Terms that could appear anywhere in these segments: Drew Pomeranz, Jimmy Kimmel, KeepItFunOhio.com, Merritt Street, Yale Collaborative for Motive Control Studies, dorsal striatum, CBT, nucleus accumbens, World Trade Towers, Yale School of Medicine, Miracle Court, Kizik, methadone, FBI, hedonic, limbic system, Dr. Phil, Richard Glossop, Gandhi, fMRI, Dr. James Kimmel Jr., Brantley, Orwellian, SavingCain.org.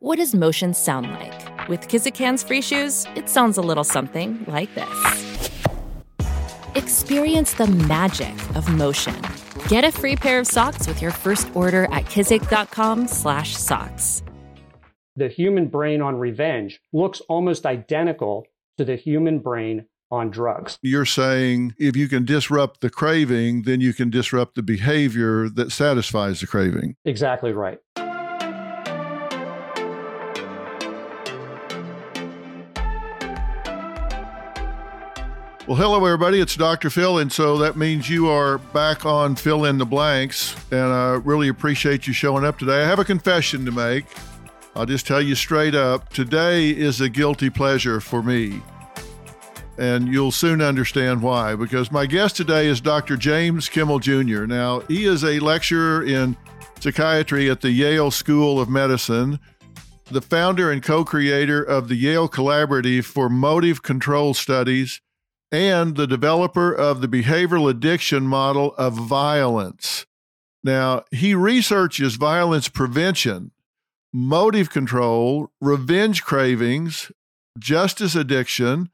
What does motion sound like? With Kizik Hands Free Shoes, it sounds a little something like this. Experience the magic of motion. Get a free pair of socks with your first order at kizik.com/socks. The human brain on revenge looks almost identical to the human brain on drugs. You're saying if you can disrupt the craving, then you can disrupt the behavior that satisfies the craving. Exactly right. Well, hello, everybody. It's Dr. Phil. And so that means you are back on Fill in the Blanks. And I really appreciate you showing up today. I have a confession to make. I'll just tell you straight up. Today is a guilty pleasure for me. And you'll soon understand why, because my guest today is Dr. James Kimmel Jr. Now, he is a lecturer in psychiatry at the Yale School of Medicine, the founder and co-creator of the Yale Collaborative for Motive Control Studies, and the developer of the behavioral addiction model of violence. Now, he researches violence prevention, motive control, revenge cravings, justice addiction,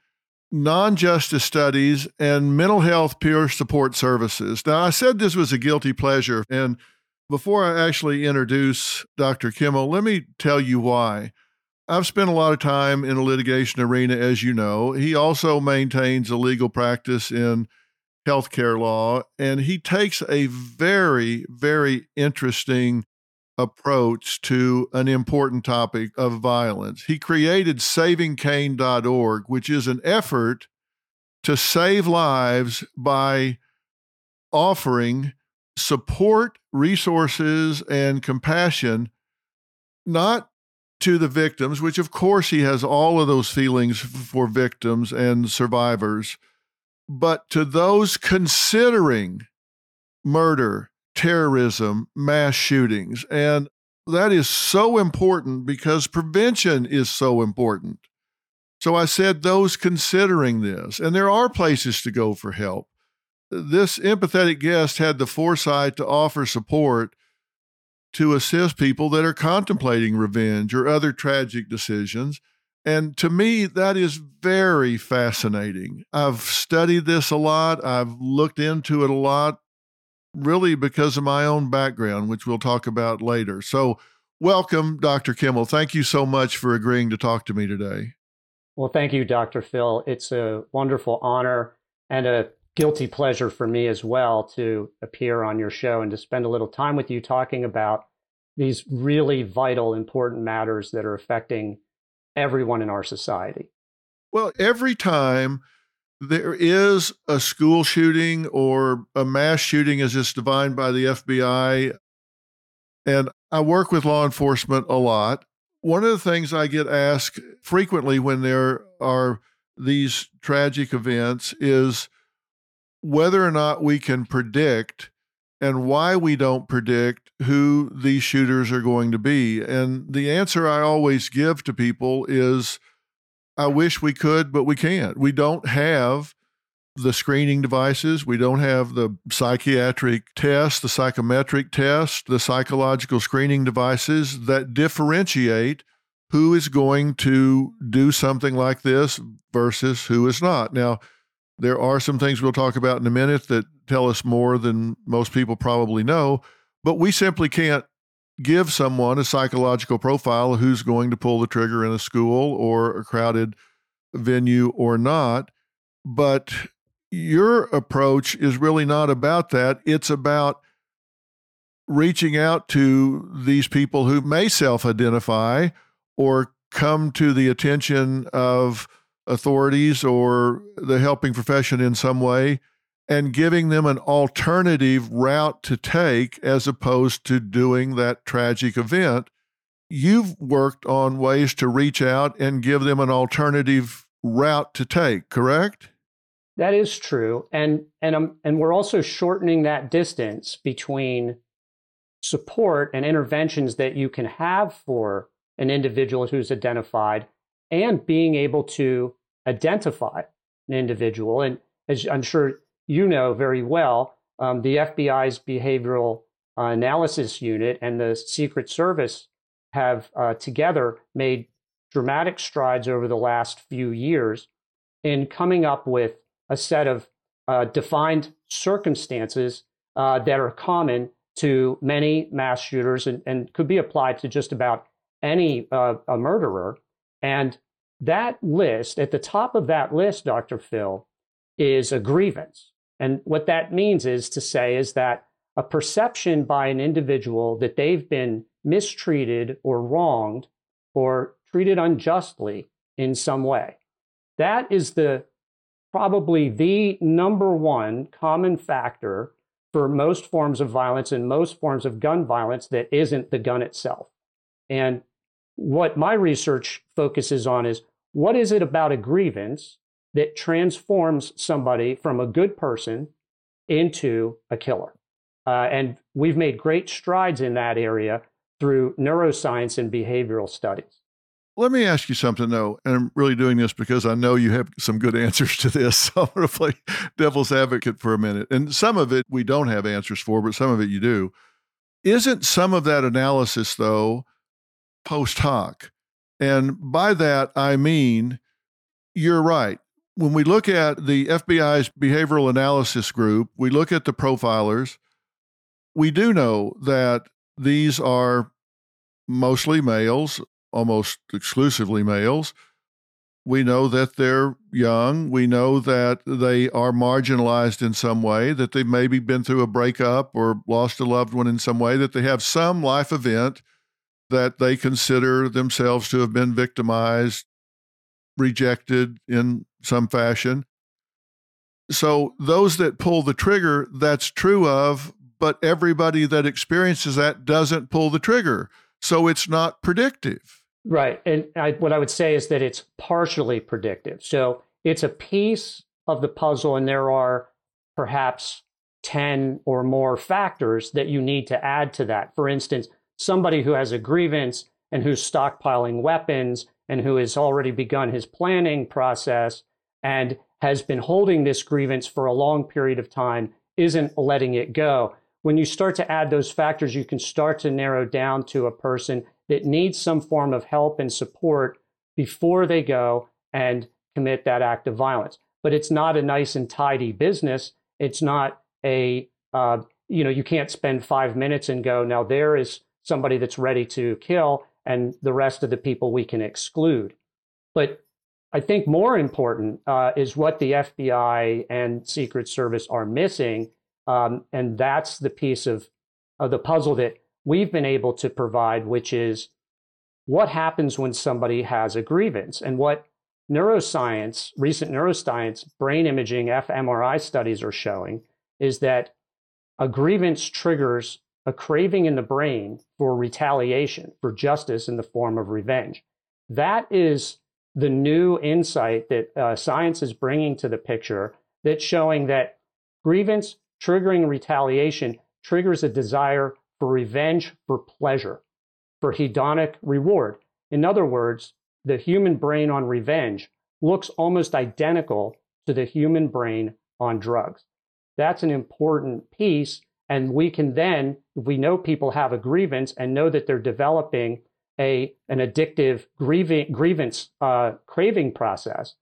non-justice studies, and mental health peer support services. Now, I said this was a guilty pleasure, and before I actually introduce Dr. Kimmel, let me tell you why. I've spent a lot of time in the litigation arena, as you know. He also maintains a legal practice in healthcare law, and he takes a very, very interesting approach to an important topic of violence. He created SavingCain.org, which is an effort to save lives by offering support, resources, and compassion, not to the victims, which of course he has all of those feelings for victims and survivors, but to those considering murder, terrorism, mass shootings. And that is so important because prevention is so important. So I said those considering this, and there are places to go for help. This empathetic guest had the foresight to offer support to assist people that are contemplating revenge or other tragic decisions. And to me, that is very fascinating. I've studied this a lot. I've looked into it a lot, really because of my own background, which we'll talk about later. So welcome, Dr. Kimmel. Thank you so much for agreeing to talk to me today. Well, thank you, Dr. Phil. It's a wonderful honor and a guilty pleasure for me as well to appear on your show and to spend a little time with you talking about these really vital, important matters that are affecting everyone in our society. Well, every time there is a school shooting or a mass shooting as it's defined by the FBI, and I work with law enforcement a lot, one of the things I get asked frequently when there are these tragic events is whether or not we can predict and why we don't predict who these shooters are going to be. And the answer I always give to people is, I wish we could, but we can't. We don't have the screening devices. We don't have the psychiatric tests, the psychometric tests, the psychological screening devices that differentiate who is going to do something like this versus who is not. Now, there are some things we'll talk about in a minute that tell us more than most people probably know, but we simply can't give someone a psychological profile of who's going to pull the trigger in a school or a crowded venue or not. But your approach is really not about that. It's about reaching out to these people who may self-identify or come to the attention of authorities or the helping profession in some way, and giving them an alternative route to take as opposed to doing that tragic event. You've worked on ways to reach out and give them an alternative route to take, correct? That is true. And we're also shortening that distance between support and interventions that you can have for an individual who's identified and being able to identify an individual. And as I'm sure you know very well, the FBI's Behavioral Analysis Unit and the Secret Service have together made dramatic strides over the last few years in coming up with a set of defined circumstances that are common to many mass shooters and could be applied to just about any a murderer. And that list, at the top of that list, Dr. Phil, is a grievance. And what that means is to say is that a perception by an individual that they've been mistreated or wronged or treated unjustly in some way. That is probably the number one common factor for most forms of violence and most forms of gun violence that isn't the gun itself. And what my research focuses on is, what is it about a grievance that transforms somebody from a good person into a killer? And we've made great strides in that area through neuroscience and behavioral studies. Let me ask you something, though, and I'm really doing this because I know you have some good answers to this. So I'm going to play devil's advocate for a minute. And some of it we don't have answers for, but some of it you do. Isn't some of that analysis, though, post hoc? And by that, I mean, you're right. When we look at the FBI's behavioral analysis group, we look at the profilers, we do know that these are mostly males, almost exclusively males. We know that they're young. We know that they are marginalized in some way, that they've maybe been through a breakup or lost a loved one in some way, that they have some life event that they consider themselves to have been victimized, rejected in some fashion. So those that pull the trigger, that's true of, but everybody that experiences that doesn't pull the trigger. So it's not predictive. Right. And what I would say is that it's partially predictive. So it's a piece of the puzzle, and there are perhaps 10 or more factors that you need to add to that. For instance, somebody who has a grievance and who's stockpiling weapons and who has already begun his planning process and has been holding this grievance for a long period of time isn't letting it go. When you start to add those factors, you can start to narrow down to a person that needs some form of help and support before they go and commit that act of violence. But it's not a nice and tidy business. It's not a, you can't spend 5 minutes and go, now there is somebody that's ready to kill and the rest of the people we can exclude. But I think more important is what the FBI and Secret Service are missing. And that's the piece of the puzzle that we've been able to provide, which is what happens when somebody has a grievance, and what recent neuroscience, brain imaging, fMRI studies are showing is that a grievance triggers a craving in the brain for retaliation, for justice in the form of revenge. That is the new insight that science is bringing to the picture, that's showing that grievance triggering retaliation triggers a desire for revenge, for pleasure, for hedonic reward. In other words, the human brain on revenge looks almost identical to the human brain on drugs. That's an important piece. And we can then, if we know people have a grievance and know that they're developing an addictive grievance craving process,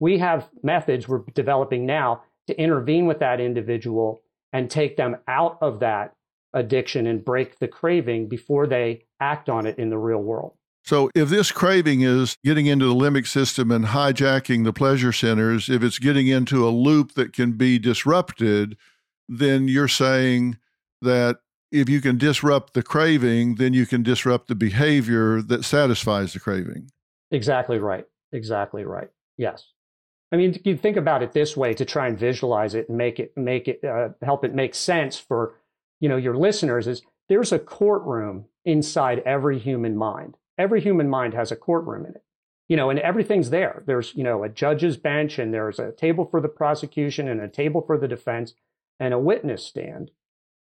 we have methods we're developing now to intervene with that individual and take them out of that addiction and break the craving before they act on it in the real world. So if this craving is getting into the limbic system and hijacking the pleasure centers, if it's getting into a loop that can be disrupted, then you're saying that if you can disrupt the craving, then you can disrupt the behavior that satisfies the craving. Exactly right. Exactly right. Yes. I mean, you think about it this way to try and visualize it and help it make sense for, your listeners, is there's a courtroom inside every human mind. Every human mind has a courtroom in it, and everything's there. There's, a judge's bench, and there's a table for the prosecution and a table for the defense and a witness stand.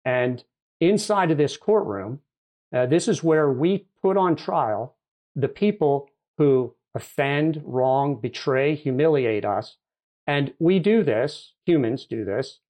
And inside of this courtroom, this is where we put on trial the people who offend, wrong, betray, humiliate us. And we do this, humans do this,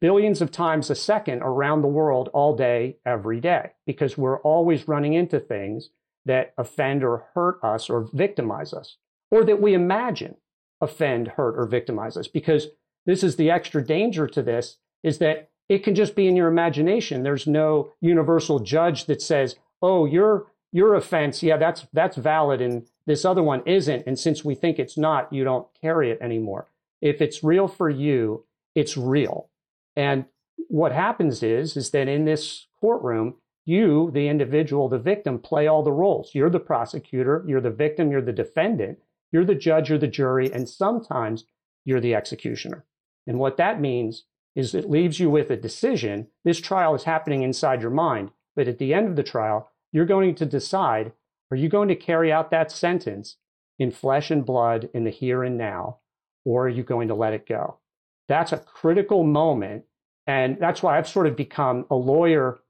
billions of times a second around the world all day, every day, because we're always running into things that offend or hurt us or victimize us, or that we imagine offend, hurt, or victimize us. Because this is the extra danger to this, is that it can just be in your imagination. There's no universal judge that says, oh, your offense, yeah, that's valid, and this other one isn't. And since we think it's not, you don't carry it anymore. If it's real for you, it's real. And what happens is that in this courtroom, you, the individual, the victim, play all the roles. You're the prosecutor, you're the victim, you're the defendant, you're the judge, you're the jury, and sometimes you're the executioner. And what that means is it leaves you with a decision. This trial is happening inside your mind, but at the end of the trial, you're going to decide, are you going to carry out that sentence in flesh and blood in the here and now, or are you going to let it go? That's a critical moment, and that's why I've sort of become a lawyer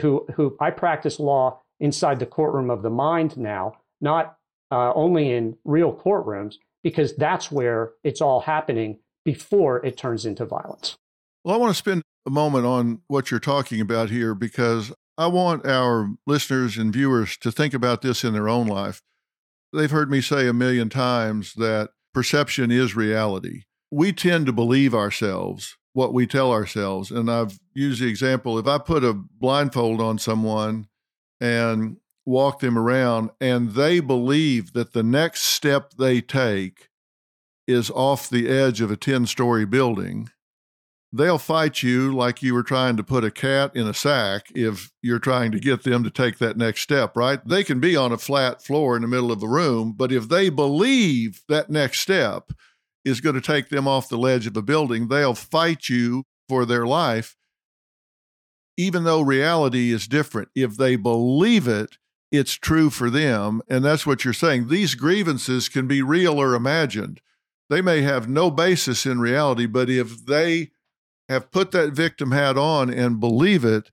who I practice law inside the courtroom of the mind now, not only in real courtrooms, because that's where it's all happening before it turns into violence. Well, I want to spend a moment on what you're talking about here, because I want our listeners and viewers to think about this in their own life. They've heard me say a million times that perception is reality. We tend to believe ourselves, what we tell ourselves. And I've used the example, if I put a blindfold on someone and walk them around and they believe that the next step they take is off the edge of a 10-story building, they'll fight you like you were trying to put a cat in a sack if you're trying to get them to take that next step, right? They can be on a flat floor in the middle of the room, but if they believe that next step is going to take them off the ledge of a building, they'll fight you for their life, even though reality is different. If they believe it, it's true for them. And that's what you're saying. These grievances can be real or imagined. They may have no basis in reality, but if they have put that victim hat on and believe it,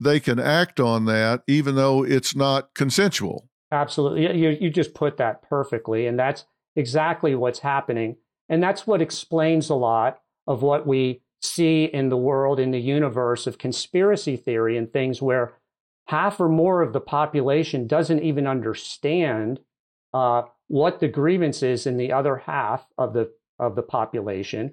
they can act on that, even though it's not consensual. Absolutely. You just put that perfectly. And that's exactly what's happening. And that's what explains a lot of what we see in the world, in the universe of conspiracy theory and things where half or more of the population doesn't even understand what the grievance is in the other half of the population.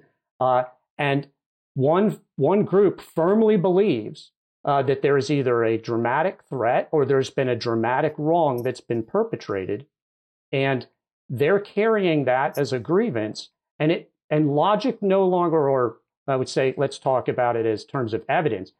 And one group firmly believes that there is either a dramatic threat or there's been a dramatic wrong that's been perpetrated. And they're carrying that as a grievance. And logic no longer, or I would say, let's talk about it as terms of evidence.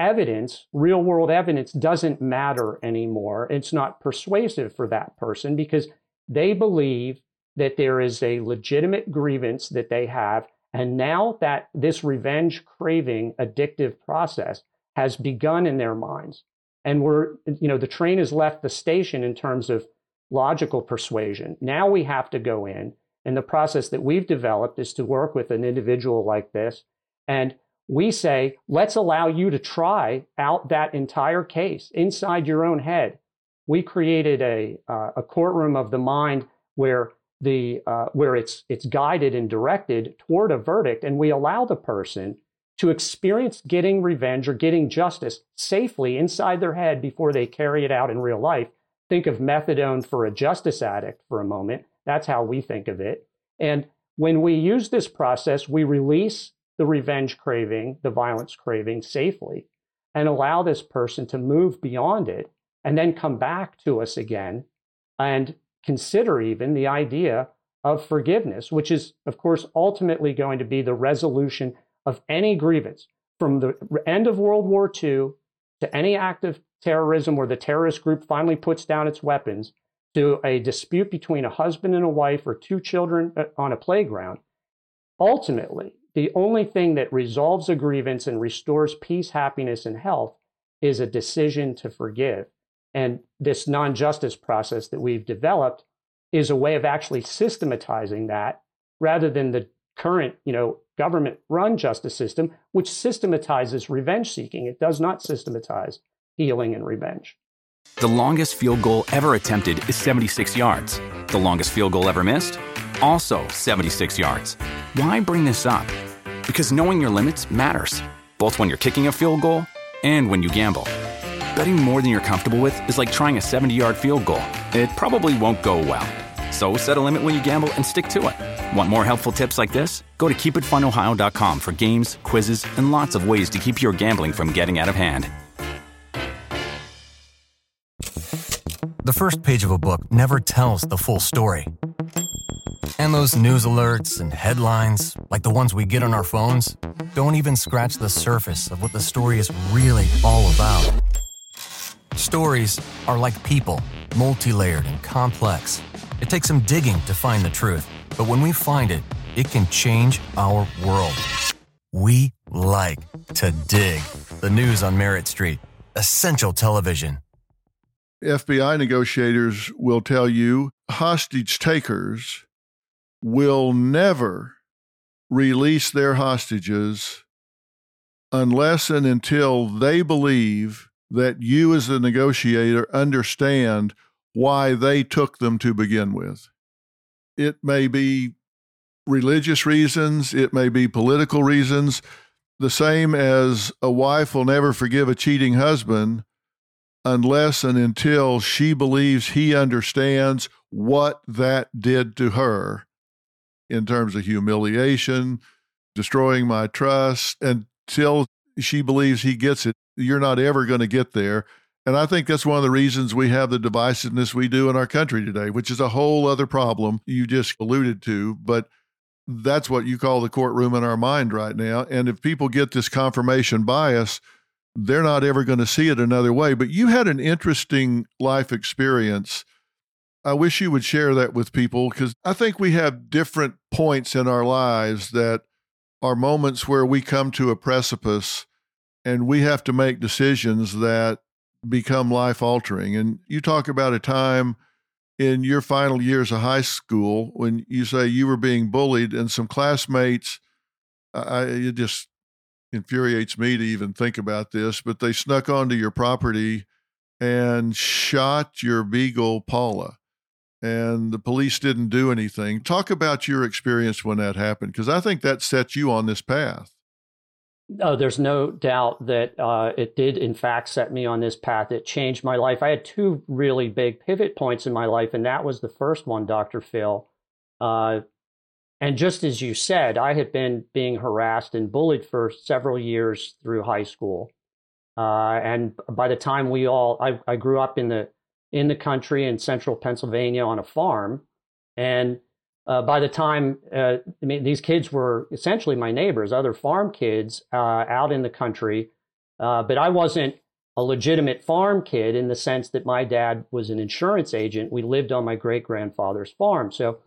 Evidence, real world evidence, doesn't matter anymore. It's not persuasive for that person because they believe that there is a legitimate grievance that they have. And now that this revenge craving addictive process has begun in their minds. And the train has left the station in terms of logical persuasion. Now we have to go in. And the process that we've developed is to work with an individual like this. And we say, let's allow you to try out that entire case inside your own head. We created a courtroom of the mind where it's guided and directed toward a verdict. And we allow the person to experience getting revenge or getting justice safely inside their head before they carry it out in real life. Think of methadone for a justice addict for a moment. That's how we think of it. And when we use this process, we release the revenge craving, the violence craving safely, and allow this person to move beyond it and then come back to us again and consider even the idea of forgiveness, which is, of course, ultimately going to be the resolution of any grievance from the end of World War II to any act of terrorism where the terrorist group finally puts down its weapons, to a dispute between a husband and a wife or two children on a playground. Ultimately, the only thing that resolves a grievance and restores peace, happiness, and health is a decision to forgive. And this non-justice process that we've developed is a way of actually systematizing that rather than the current, government-run justice system, which systematizes revenge-seeking. It does not systematize healing and revenge. The longest field goal ever attempted is 76 yards. The longest field goal ever missed? Also 76 yards. Why bring this up? Because knowing your limits matters, both when you're kicking a field goal and when you gamble. Betting more than you're comfortable with is like trying a 70-yard field goal. It probably won't go well. So set a limit when you gamble and stick to it. Want more helpful tips like this? Go to KeepItFunOhio.com for games, quizzes, and lots of ways to keep your gambling from getting out of hand. The first page of a book never tells the full story. And those news alerts and headlines, like the ones we get on our phones, don't even scratch the surface of what the story is really all about. Stories are like people, multi-layered and complex. It takes some digging to find the truth, but when we find it, it can change our world. We like to dig. The news on Merritt Street, essential television. FBI negotiators will tell you hostage takers will never release their hostages unless and until they believe that you as the negotiator understand why they took them to begin with. It may be religious reasons, it may be political reasons, the same as a wife will never forgive a cheating husband unless and until she believes he understands what that did to her in terms of humiliation, destroying my trust, until she believes he gets it. You're not ever going to get there. And I think that's one of the reasons we have the divisiveness we do in our country today, which is a whole other problem you just alluded to. But that's what you call the courtroom in our mind right now. And if people get this confirmation bias, they're not ever going to see it another way. But you had an interesting life experience. I wish you would share that with people, because I think we have different points in our lives that are moments where we come to a precipice and we have to make decisions that become life-altering. And you talk about a time in your final years of high school when you say you were being bullied and some classmates, it just infuriates me to even think about this, but they snuck onto your property and shot your beagle, Paula. And the police didn't do anything. Talk about your experience when that happened, because I think that set you on this path. Oh, there's no doubt that it did, in fact, set me on this path. It changed my life. I had two really big pivot points in my life, and that was the first one, Dr. Phil. And just as you said, I had been being harassed and bullied for several years through high school. And by the time I grew up in the country in central Pennsylvania on a farm. And by the time, these kids were essentially my neighbors, other farm kids out in the country. But I wasn't a legitimate farm kid in the sense that my dad was an insurance agent. We lived on my great-grandfather's farm. So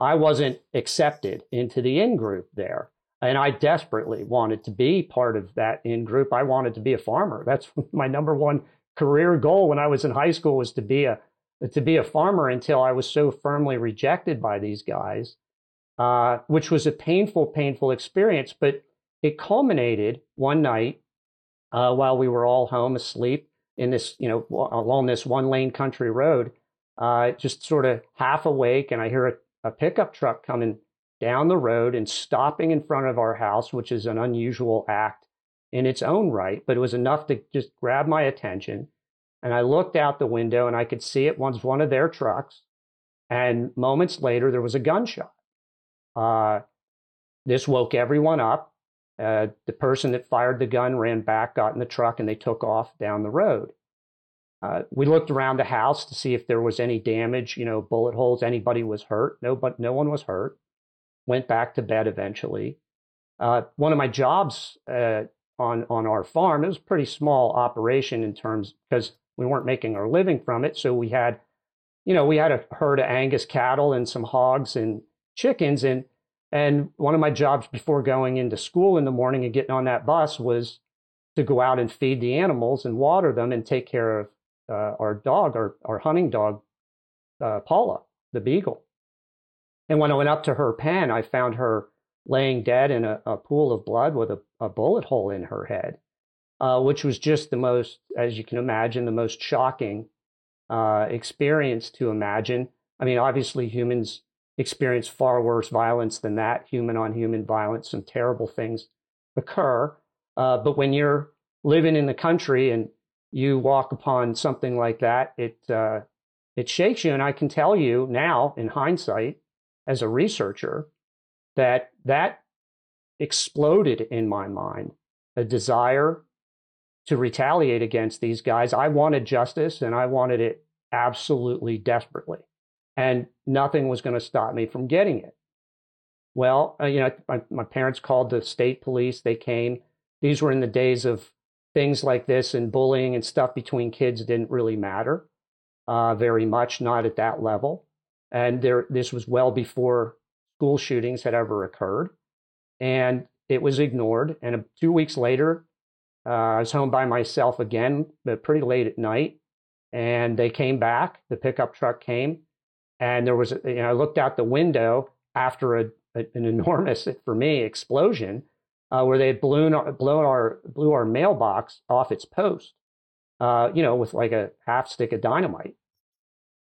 I wasn't accepted into the in-group there. And I desperately wanted to be part of that in-group. I wanted to be a farmer. That's my number one career goal when I was in high school, was to be a farmer, until I was so firmly rejected by these guys, which was a painful experience. But it culminated one night while we were all home asleep in this, along this one-lane country road, just sort of half awake, and I hear a pickup truck coming down the road and stopping in front of our house, which is an unusual act in its own right, but it was enough to just grab my attention. And I looked out the window and I could see it was one of their trucks. And moments later, there was a gunshot. This woke everyone up. The person that fired the gun ran back, got in the truck, and they took off down the road. We looked around the house to see if there was any damage, bullet holes, anybody was hurt. No one was hurt. Went back to bed eventually. One of my jobs on our farm. It was a pretty small operation in terms, because we weren't making our living from it. So we had a herd of Angus cattle and some hogs and chickens. And one of my jobs before going into school in the morning and getting on that bus was to go out and feed the animals and water them and take care of our dog, our hunting dog, Paula, the beagle. And when I went up to her pen, I found her laying dead in a pool of blood with a bullet hole in her head, which was just the most, as you can imagine, the most shocking experience to imagine. I mean, obviously humans experience far worse violence than that, human-on-human violence. Some terrible things occur. But when you're living in the country and you walk upon something like that, it shakes you. And I can tell you now, in hindsight, as a researcher, that that exploded in my mind, a desire to retaliate against these guys. I wanted justice, and I wanted it absolutely desperately. And nothing was going to stop me from getting it. Well, my parents called the state police. They came. These were in the days of things like this, and bullying and stuff between kids didn't really matter very much, not at that level. And this was well before school shootings had ever occurred. And it was ignored. And 2 weeks later, I was home by myself again, but pretty late at night. And they came back. The pickup truck came. And there was, I looked out the window after an enormous, for me, explosion where they had blew our mailbox off its post, with like a half stick of dynamite.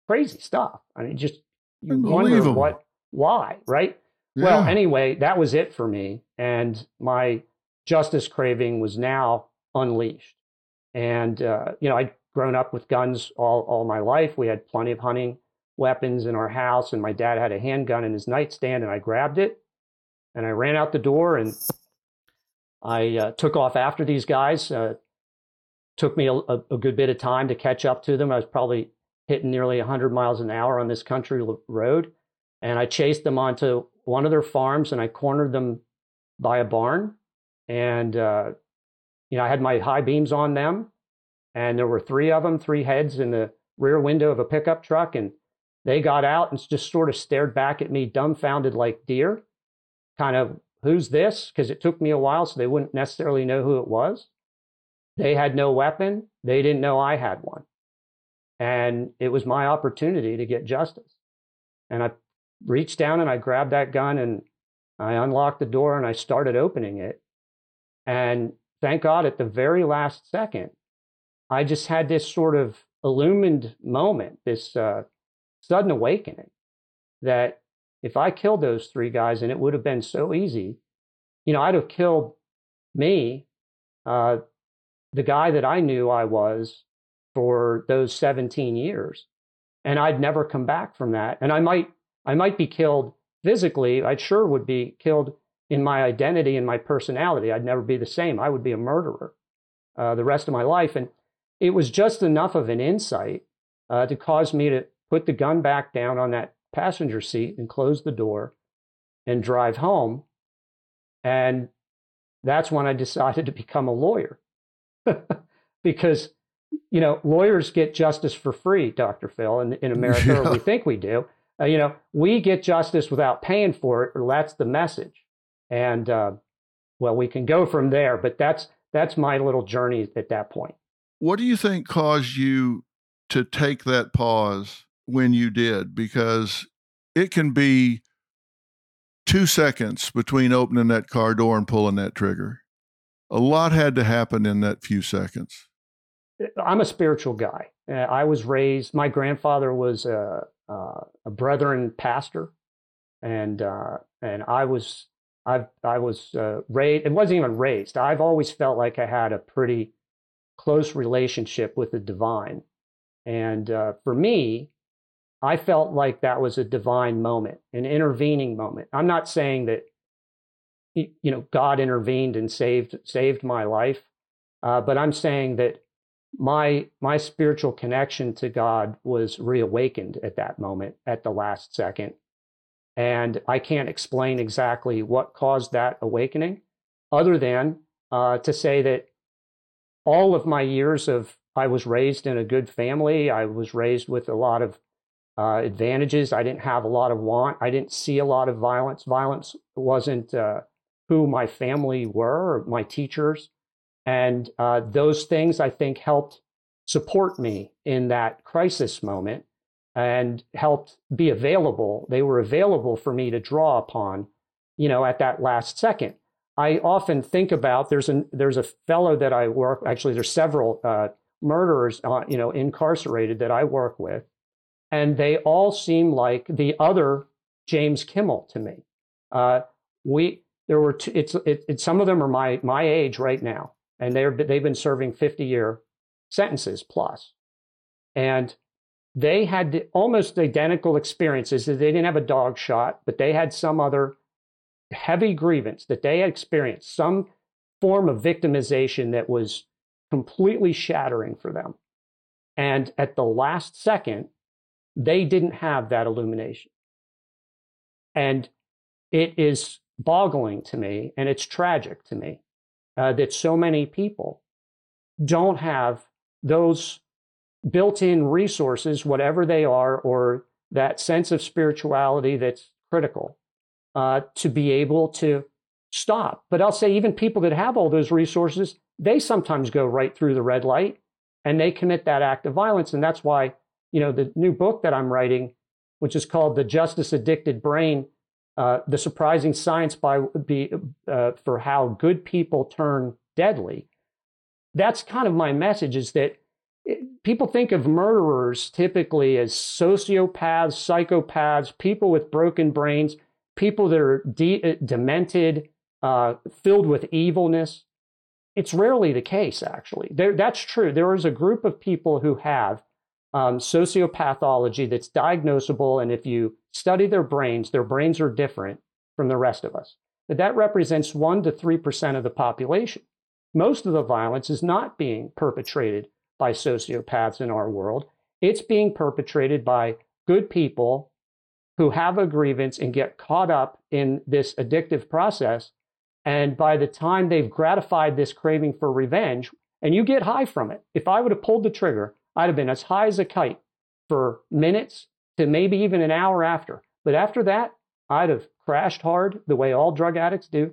Crazy stuff. I mean, just you wonder why, right? Yeah. Well, anyway, that was it for me. And my justice craving was now unleashed. And, I'd grown up with guns all my life. We had plenty of hunting weapons in our house, and my dad had a handgun in his nightstand, and I grabbed it and I ran out the door, and I took off after these guys. Took me a good bit of time to catch up to them. I was probably hitting nearly 100 miles an hour on this country road, and I chased them onto one of their farms, and I cornered them by a barn, and I had my high beams on them, and there were three of them, three heads in the rear window of a pickup truck, and they got out and just sort of stared back at me, dumbfounded like deer, kind of, who's this? Because it took me a while, so they wouldn't necessarily know who it was. They had no weapon. They didn't know I had one. And it was my opportunity to get justice. And I reached down and I grabbed that gun and I unlocked the door and I started opening it. And thank God, at the very last second, I just had this sort of illumined moment, this sudden awakening that if I killed those three guys, and it would have been so easy, I'd have killed me, the guy that I knew I was for those 17 years. And I'd never come back from that. And I might be killed physically. I sure would be killed in my identity and my personality. I'd never be the same. I would be a murderer the rest of my life. And it was just enough of an insight to cause me to put the gun back down on that passenger seat and close the door and drive home. And that's when I decided to become a lawyer because, lawyers get justice for free, Dr. Phil, in America, yeah. Or we think we do. We get justice without paying for it, or that's the message. And, we can go from there, but that's my little journey at that point. What do you think caused you to take that pause when you did, because it can be 2 seconds between opening that car door and pulling that trigger. A lot had to happen in that few seconds. I'm a spiritual guy. I was raised, my grandfather was a Brethren pastor, and I was raised, it wasn't even raised. I've always felt like I had a pretty close relationship with the divine. And for me, I felt like that was a divine moment, an intervening moment. I'm not saying that, God intervened and saved my life, but I'm saying that my spiritual connection to God was reawakened at that moment, at the last second. And I can't explain exactly what caused that awakening, other than to say that all of my years of, I was raised in a good family. I was raised with a lot of advantages. I didn't have a lot of want. I didn't see a lot of violence. Violence wasn't who my family were, or my teachers. And those things, I think, helped support me in that crisis moment and helped be available. They were available for me to draw upon, at that last second. I often think about, there's a fellow that I work, actually there's several murderers, incarcerated that I work with. And they all seem like the other James Kimmel to me. Some of them are my age right now, and they've been serving 50-year sentences plus, and they had almost identical experiences. They didn't have a dog shot, but they had some other heavy grievance that they had experienced, some form of victimization that was completely shattering for them. And at the last second, they didn't have that illumination. And it is boggling to me, and it's tragic to me that so many people don't have those built-in resources, whatever they are, or that sense of spirituality that's critical to be able to stop. But I'll say even people that have all those resources, they sometimes go right through the red light and they commit that act of violence. And that's why, the new book that I'm writing, which is called The Justice Addicted Brain, The Surprising Science for How Good People Turn Deadly. That's kind of my message, is that people think of murderers typically as sociopaths, psychopaths, people with broken brains, people that are demented, filled with evilness. It's rarely the case, actually. That's true. There is a group of people who have sociopathology that's diagnosable, and if you study their brains are different from the rest of us. But that represents 1% to 3% of the population. Most of the violence is not being perpetrated by sociopaths in our world. It's being perpetrated by good people who have a grievance and get caught up in this addictive process. And by the time they've gratified this craving for revenge, and you get high from it. If I would have pulled the trigger, I'd have been as high as a kite for minutes to maybe even an hour after. But after that, I'd have crashed hard the way all drug addicts do.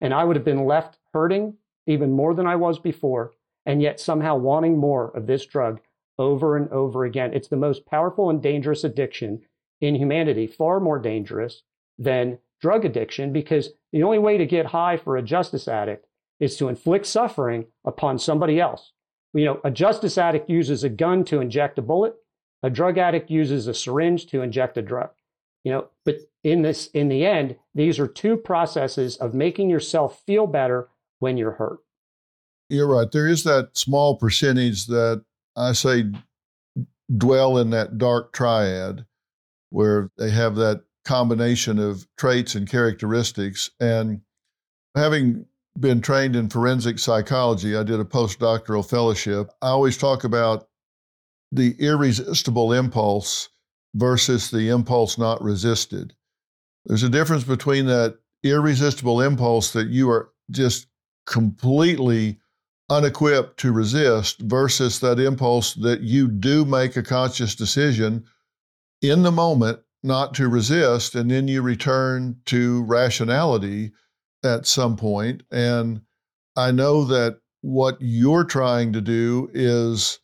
And I would have been left hurting even more than I was before, and yet somehow wanting more of this drug over and over again. It's the most powerful and dangerous addiction in humanity, far more dangerous than drug addiction, because the only way to get high for a justice addict is to inflict suffering upon somebody else. A justice addict uses a gun to inject a bullet. A drug addict uses a syringe to inject a drug. But in the end, these are two processes of making yourself feel better when you're hurt. You're right. There is that small percentage that I say dwell in that dark triad, where they have that combination of traits and characteristics. And having been trained in forensic psychology, I did a postdoctoral fellowship. I always talk about the irresistible impulse versus the impulse not resisted. There's a difference between that irresistible impulse that you are just completely unequipped to resist versus that impulse that you do make a conscious decision in the moment not to resist, and then you return to rationality at some point. And I know that what you're trying to do is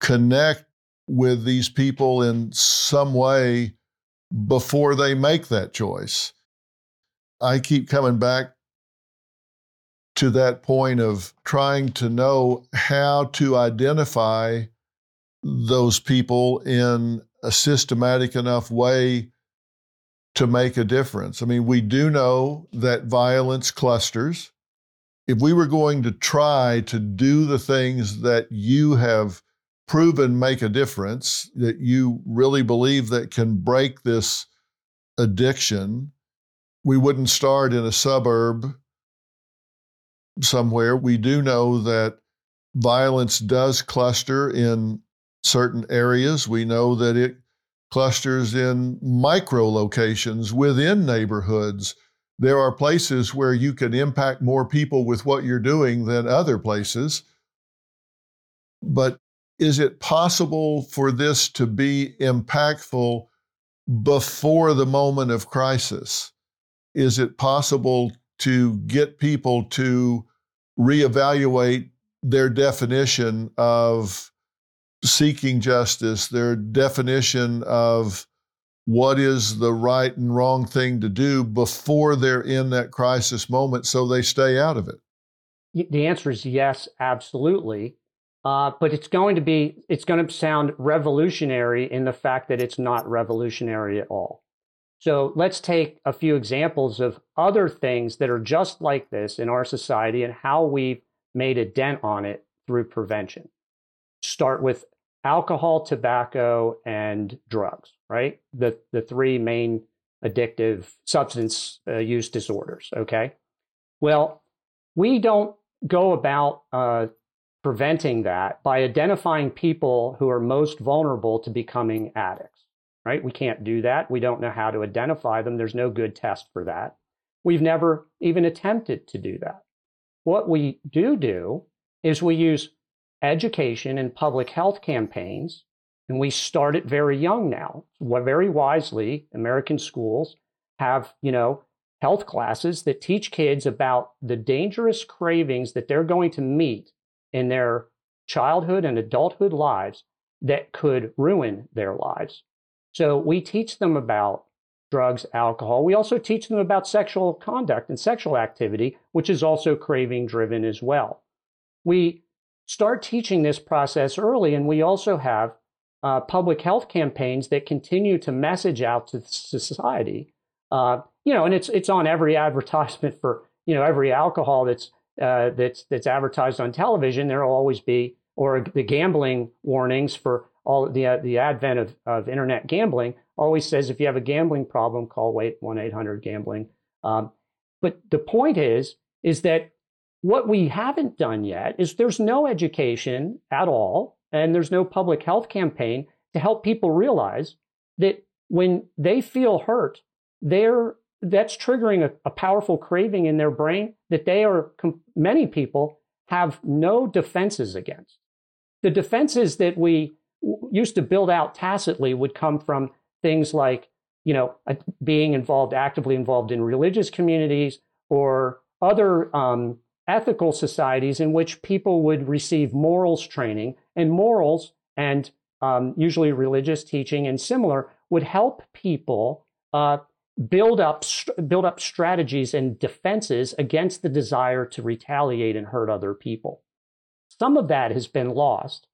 connect with these people in some way before they make that choice. I keep coming back to that point of trying to know how to identify those people in a systematic enough way to make a difference. I mean, we do know that violence clusters. If we were going to try to do the things that you have proven make a difference, that you really believe that can break this addiction, we wouldn't start in a suburb somewhere. We do know that violence does cluster in certain areas. We know that it clusters in micro locations within neighborhoods. There are places where you can impact more people with what you're doing than other places. But is it possible for this to be impactful before the moment of crisis? Is it possible to get people to reevaluate their definition of seeking justice, their definition of what is the right and wrong thing to do before they're in that crisis moment so they stay out of it? The answer is yes, absolutely. But it's going to sound revolutionary in the fact that it's not revolutionary at all. So let's take a few examples of other things that are just like this in our society and how we've made a dent on it through prevention. Start with alcohol, tobacco, and drugs, right? The three main addictive substance use disorders, okay? Well, we don't go about preventing that by identifying people who are most vulnerable to becoming addicts, right? We can't do that. We don't know how to identify them. There's no good test for that. We've never even attempted to do that. What we do is we use education and public health campaigns, and we start it very young now. Very wisely, American schools have, health classes that teach kids about the dangerous cravings that they're going to meet in their childhood and adulthood lives that could ruin their lives. So we teach them about drugs, alcohol. We also teach them about sexual conduct and sexual activity, which is also craving driven as well. We start teaching this process early, and we also have public health campaigns that continue to message out to society. And it's on every advertisement for every alcohol that's advertised on television. There'll always be, or the gambling warnings for all the advent of internet gambling always says, if you have a gambling problem, call 1-800-GAMBLING. But the point is that what we haven't done yet is there's no education at all, and there's no public health campaign to help people realize that when they feel hurt, that's triggering a powerful craving in their brain that many people have no defenses against. The defenses that we used to build out tacitly would come from things like, being actively involved in religious communities or other ethical societies in which people would receive morals training, and morals and usually religious teaching and similar would help people build up strategies and defenses against the desire to retaliate and hurt other people. Some of that has been lost,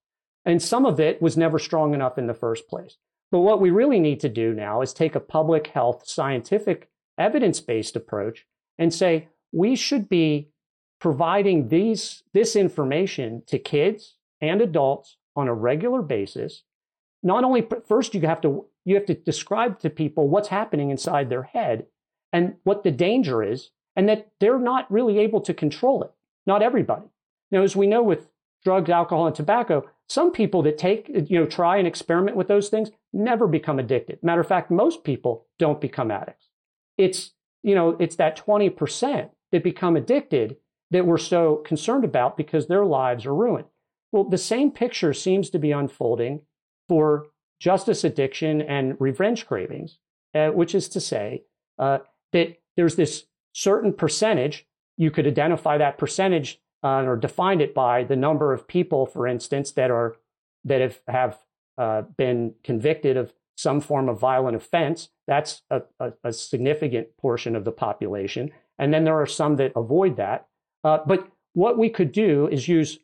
and some of it was never strong enough in the first place. But what we really need to do now is take a public health, scientific, evidence-based approach and say, we should be providing this information to kids and adults on a regular basis. Not only, first, you have to describe to people what's happening inside their head and what the danger is, and that they're not really able to control it. Not everybody. As we know with drugs, alcohol, and tobacco, some people that try and experiment with those things never become addicted. Matter of fact, most people don't become addicts. It's that 20% that become addicted that we're so concerned about because their lives are ruined. Well, the same picture seems to be unfolding for justice addiction and revenge cravings, which is to say that there's this certain percentage. You could identify that percentage or define it by the number of people, for instance, that have been convicted of some form of violent offense. That's a significant portion of the population. And then there are some that avoid that. But what we could do is use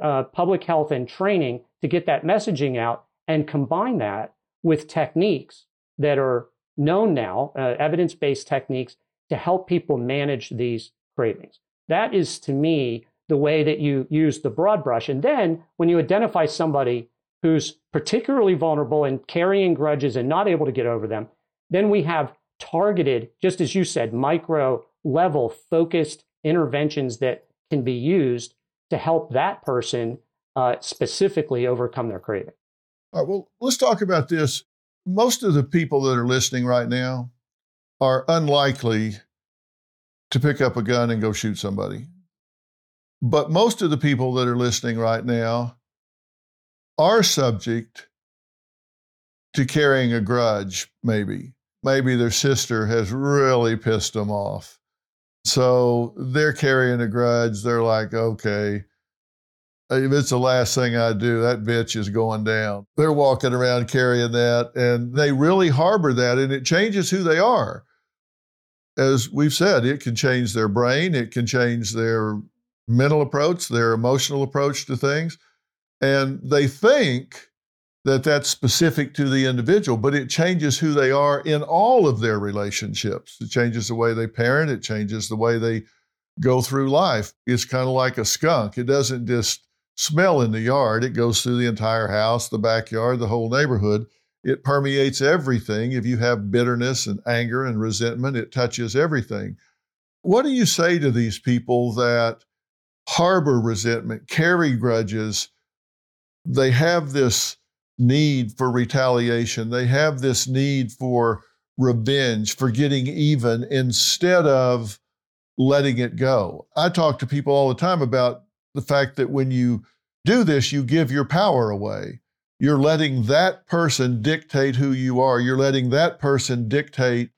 public health and training to get that messaging out and combine that with techniques that are known now, evidence-based techniques, to help people manage these cravings. That is, to me, the way that you use the broad brush. And then when you identify somebody who's particularly vulnerable and carrying grudges and not able to get over them, then we have targeted, just as you said, micro-level focused interventions that can be used to help that person specifically overcome their craving. All right, well, let's talk about this. Most of the people that are listening right now are unlikely to pick up a gun and go shoot somebody. But most of the people that are listening right now are subject to carrying a grudge, maybe. Maybe their sister has really pissed them off. So they're carrying a grudge. They're like, okay, if it's the last thing I do, that bitch is going down. They're walking around carrying that, and they really harbor that, and it changes who they are. As we've said, it can change their brain. It can change their mental approach, their emotional approach to things. And they think that that's specific to the individual, but it changes who they are in all of their relationships. It changes the way they parent. It changes the way they go through life. It's kind of like a skunk. It doesn't just smell in the yard. It goes through the entire house, the backyard, the whole neighborhood. It permeates everything. If you have bitterness and anger and resentment, it touches everything. What do you say to these people that harbor resentment, carry grudges? They have this need for retaliation. They have this need for revenge, for getting even, instead of letting it go. I talk to people all the time about the fact that when you do this, you give your power away. You're letting that person dictate who you are. You're letting that person dictate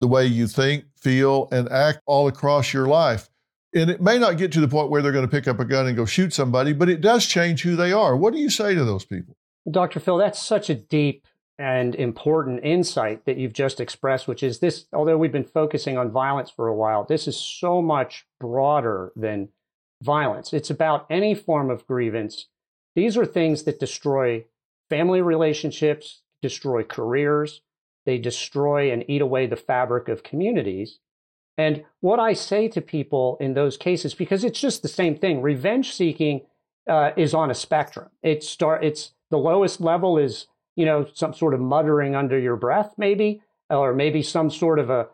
the way you think, feel, and act all across your life. And it may not get to the point where they're going to pick up a gun and go shoot somebody, but it does change who they are. What do you say to those people? Dr. Phil, that's such a deep and important insight that you've just expressed, which is this, although we've been focusing on violence for a while, this is so much broader than violence. It's about any form of grievance. These are things that destroy family relationships, destroy careers, they destroy and eat away the fabric of communities. And what I say to people in those cases, because it's just the same thing, revenge seeking is on a spectrum. It's the lowest level is, you know, some sort of muttering under your breath, maybe, or maybe some sort of a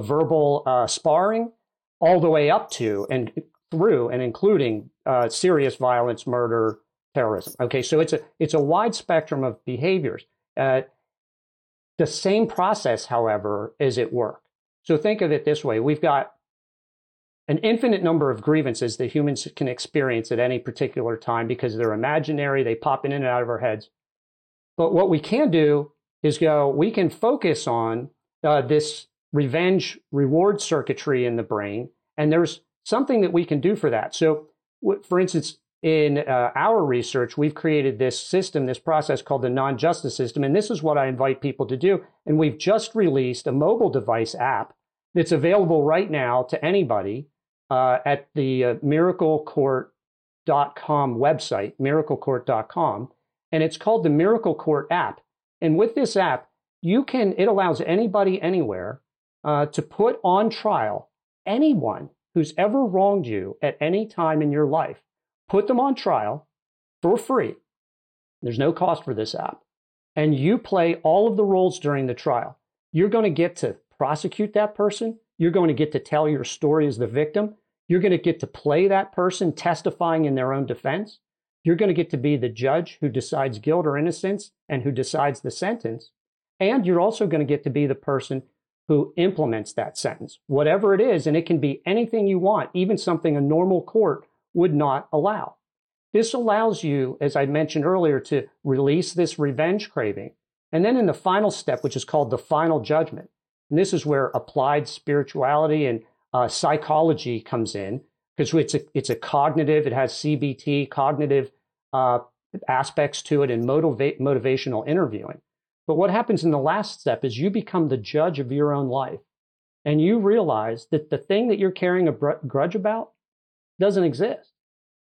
verbal sparring, all the way up to and through and including serious violence, murder, terrorism. Okay, so it's a wide spectrum of behaviors. The same process, however, is at work. So think of it this way. We've got an infinite number of grievances that humans can experience at any particular time because they're imaginary, they pop in and out of our heads. But what we can do is we can focus on this revenge reward circuitry in the brain, and there's something that we can do for that. So, for instance, in our research, we've created this system, this process called the non-justice system, and this is what I invite people to do. And we've just released a mobile device app that's available right now to anybody at the MiracleCourt.com website, MiracleCourt.com, and it's called the Miracle Court app. And with this app, it allows anybody anywhere to put on trial anyone who's ever wronged you at any time in your life. Put them on trial for free. There's no cost for this app. And you play all of the roles during the trial. You're going to get to prosecute that person. You're going to get to tell your story as the victim. You're going to get to play that person testifying in their own defense. You're going to get to be the judge who decides guilt or innocence and who decides the sentence. And you're also going to get to be the person who implements that sentence, whatever it is. And it can be anything you want, even something a normal court would not allow. This allows you, as I mentioned earlier, to release this revenge craving. And then in the final step, which is called the final judgment, and this is where applied spirituality and psychology comes in, because it's a cognitive, it has CBT, cognitive aspects to it, and motivational interviewing. But what happens in the last step is you become the judge of your own life, and you realize that the thing that you're carrying a grudge about doesn't exist.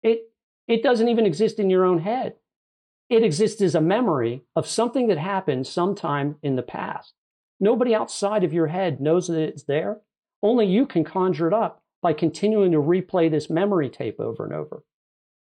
It doesn't even exist in your own head. It exists as a memory of something that happened sometime in the past. Nobody outside of your head knows that it's there. Only you can conjure it up by continuing to replay this memory tape over and over.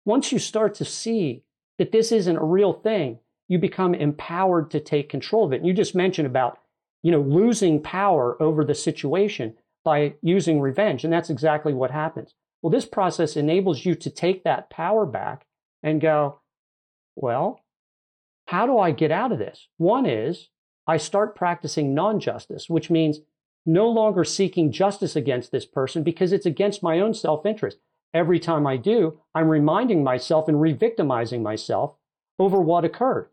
Once you start to see that this isn't a real thing, you become empowered to take control of it. And you just mentioned about, losing power over the situation by using revenge, and that's exactly what happens. Well, this process enables you to take that power back and go, well, how do I get out of this? One is I start practicing non-justice, which means no longer seeking justice against this person because it's against my own self-interest. Every time I do, I'm reminding myself and re-victimizing myself over what occurred.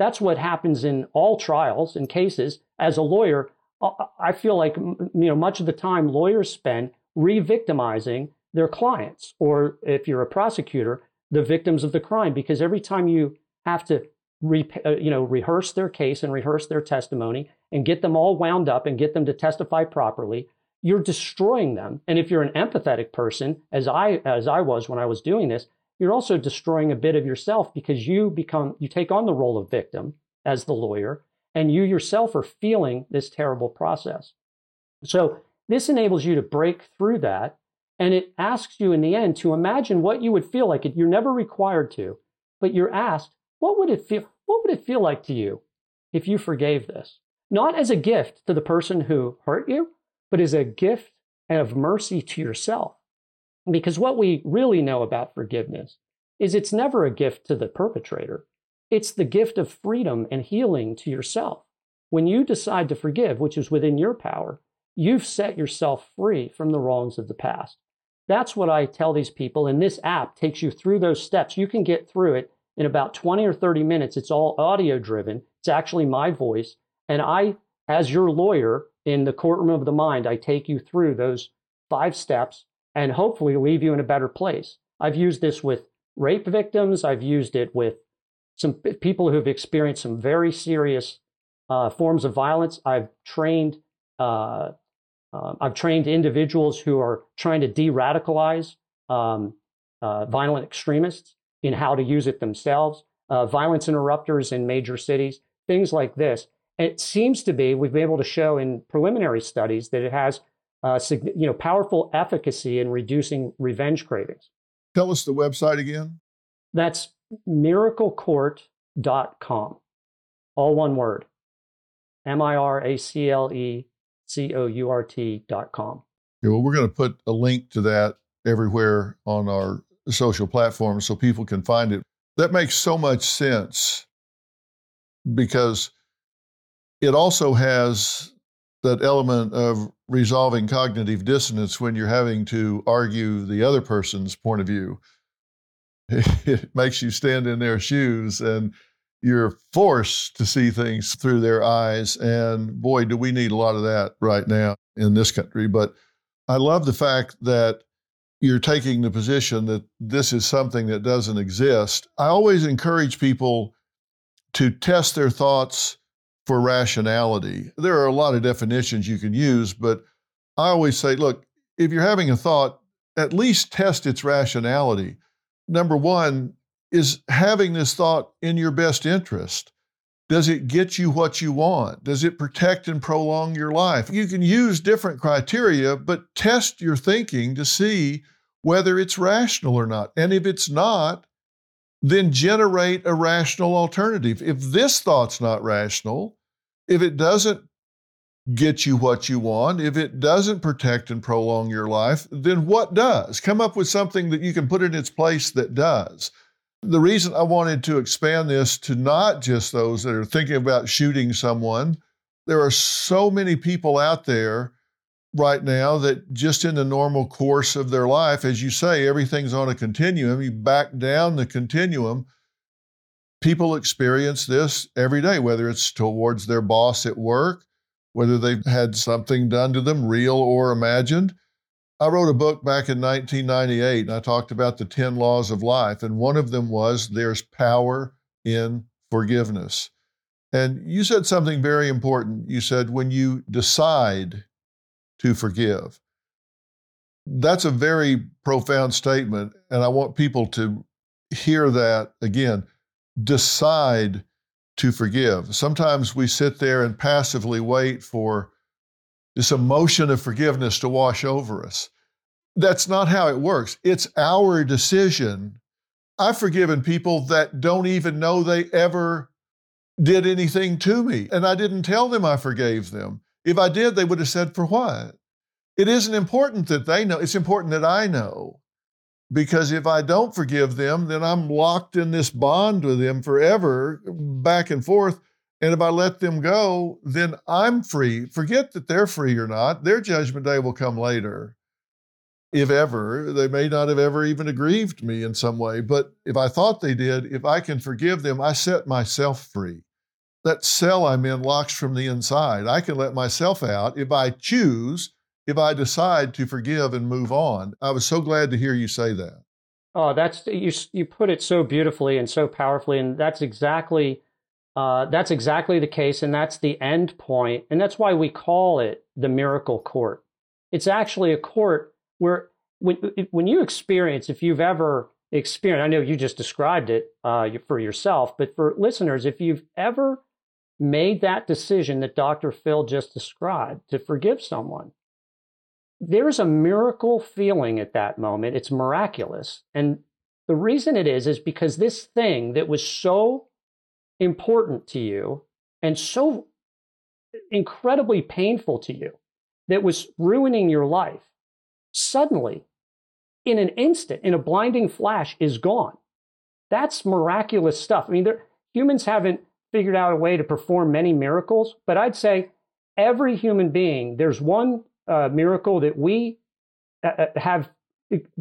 That's what happens in all trials and cases. As a lawyer, I feel like much of the time lawyers spend re-victimizing their clients, or if you're a prosecutor, the victims of the crime, because every time you have to rehearse their case and rehearse their testimony and get them all wound up and get them to testify properly, you're destroying them. And if you're an empathetic person, as I was when I was doing this, you're also destroying a bit of yourself, because you take on the role of victim as the lawyer, and you yourself are feeling this terrible process. So this enables you to break through that, and it asks you in the end to imagine what you would feel like. You're never required to, but you're asked, what would it feel like to you if you forgave this? Not as a gift to the person who hurt you, but as a gift of mercy to yourself. Because what we really know about forgiveness is it's never a gift to the perpetrator. It's the gift of freedom and healing to yourself. When you decide to forgive, which is within your power, you've set yourself free from the wrongs of the past. That's what I tell these people, and this app takes you through those steps. You can get through it in about 20 or 30 minutes. It's all audio-driven. It's actually my voice, and I, as your lawyer in the courtroom of the mind, I take you through those 5 steps and hopefully leave you in a better place. I've used this with rape victims. I've used it with some people who've experienced some very serious forms of violence. I've trained individuals who are trying to de-radicalize violent extremists in how to use it themselves, violence interrupters in major cities, things like this. It seems to be, we've been able to show in preliminary studies that it has powerful efficacy in reducing revenge cravings. Tell us the website again. That's miraclecourt.com. All one word. MIRACLECOURT.com. Yeah, well, we're going to put a link to that everywhere on our social platforms so people can find it. That makes so much sense, because it also has that element of resolving cognitive dissonance when you're having to argue the other person's point of view. It makes you stand in their shoes, and you're forced to see things through their eyes. And boy, do we need a lot of that right now in this country. But I love the fact that you're taking the position that this is something that doesn't exist. I always encourage people to test their thoughts for rationality. There are a lot of definitions you can use, but I always say, look, if you're having a thought, at least test its rationality. Number one, is having this thought in your best interest? Does it get you what you want? Does it protect and prolong your life? You can use different criteria, but test your thinking to see whether it's rational or not. And if it's not, then generate a rational alternative. If this thought's not rational, if it doesn't get you what you want, if it doesn't protect and prolong your life, then what does? Come up with something that you can put in its place that does. The reason I wanted to expand this to not just those that are thinking about shooting someone, there are so many people out there right now that just in the normal course of their life, as you say, everything's on a continuum. You back down the continuum. People experience this every day, whether it's towards their boss at work, whether they've had something done to them, real or imagined. I wrote a book back in 1998, and I talked about the 10 laws of life, and one of them was there's power in forgiveness. And you said something very important. You said when you decide to forgive. That's a very profound statement, and I want people to hear that again. Decide to forgive. Sometimes we sit there and passively wait for this emotion of forgiveness to wash over us. That's not how it works. It's our decision. I've forgiven people that don't even know they ever did anything to me, and I didn't tell them I forgave them. If I did, they would have said, for what? It isn't important that they know. It's important that I know. Because if I don't forgive them, then I'm locked in this bond with them forever, back and forth. And if I let them go, then I'm free. Forget that they're free or not. Their judgment day will come later, if ever. They may not have ever even aggrieved me in some way. But if I thought they did, if I can forgive them, I set myself free. That cell I'm in locks from the inside. I can let myself out if I choose, if I decide to forgive and move on. I was so glad to hear you say that. Oh, you put it so beautifully and so powerfully, and that's exactly the case, and that's the end point, and that's why we call it the Miracle Court. It's actually a court where, when you experience, if you've ever experience. I know you just described it for yourself, but for listeners, if you've ever made that decision that Dr. Phil just described to forgive someone, there's a miracle feeling at that moment. It's miraculous. And the reason it is because this thing that was so important to you and so incredibly painful to you that was ruining your life, suddenly, in an instant, in a blinding flash, is gone. That's miraculous stuff. I mean, humans haven't figured out a way to perform many miracles, but I'd say every human being, there's one miracle that we have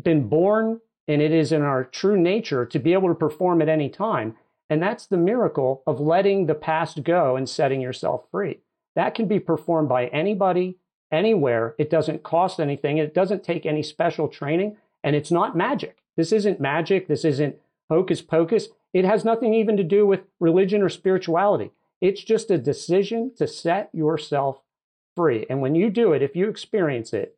been born, and it is in our true nature to be able to perform at any time. And that's the miracle of letting the past go and setting yourself free. That can be performed by anybody, anywhere. It doesn't cost anything. It doesn't take any special training. And it's not magic. This isn't magic. This isn't hocus pocus. It has nothing even to do with religion or spirituality. It's just a decision to set yourself free. And when you do it, if you experience it,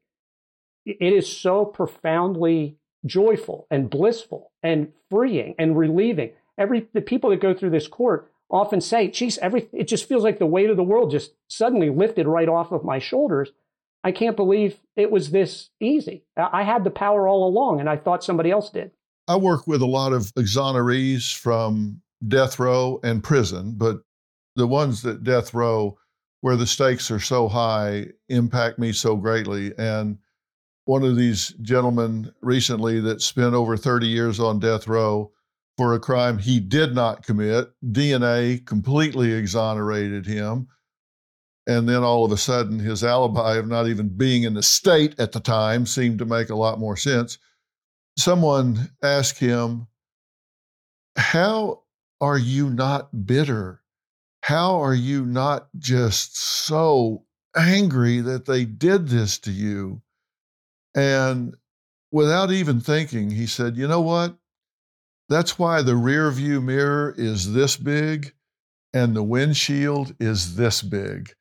it is so profoundly joyful and blissful and freeing and relieving. The people that go through this court often say, geez, it just feels like the weight of the world just suddenly lifted right off of my shoulders. I can't believe it was this easy. I had the power all along, and I thought somebody else did. I work with a lot of exonerees from death row and prison, but the ones that death row, where the stakes are so high, impact me so greatly. And one of these gentlemen recently that spent over 30 years on death row for a crime he did not commit, DNA completely exonerated him. And then all of a sudden, his alibi of not even being in the state at the time seemed to make a lot more sense. Someone asked him, how are you not bitter? How are you not just so angry that they did this to you? And without even thinking, he said, you know what? That's why the rear view mirror is this big and the windshield is this big.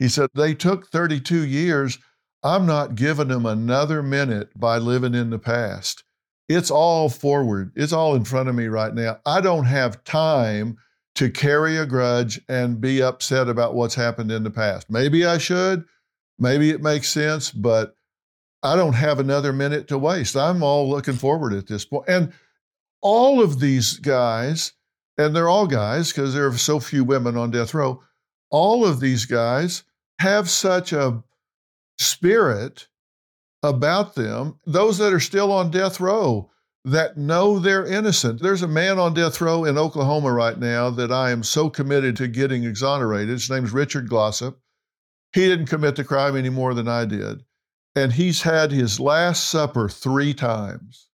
He said, they took 32 years. I'm not giving them another minute by living in the past. It's all forward. It's all in front of me right now. I don't have time to carry a grudge and be upset about what's happened in the past. Maybe I should. Maybe it makes sense, but I don't have another minute to waste. I'm all looking forward at this point. And all of these guys, and they're all guys because there are so few women on death row, all of these guys have such a spirit about them, those that are still on death row, that know they're innocent. There's a man on death row in Oklahoma right now that I am so committed to getting exonerated. His name's Richard Glossop. He didn't commit the crime any more than I did. And he's had his last supper 3 times.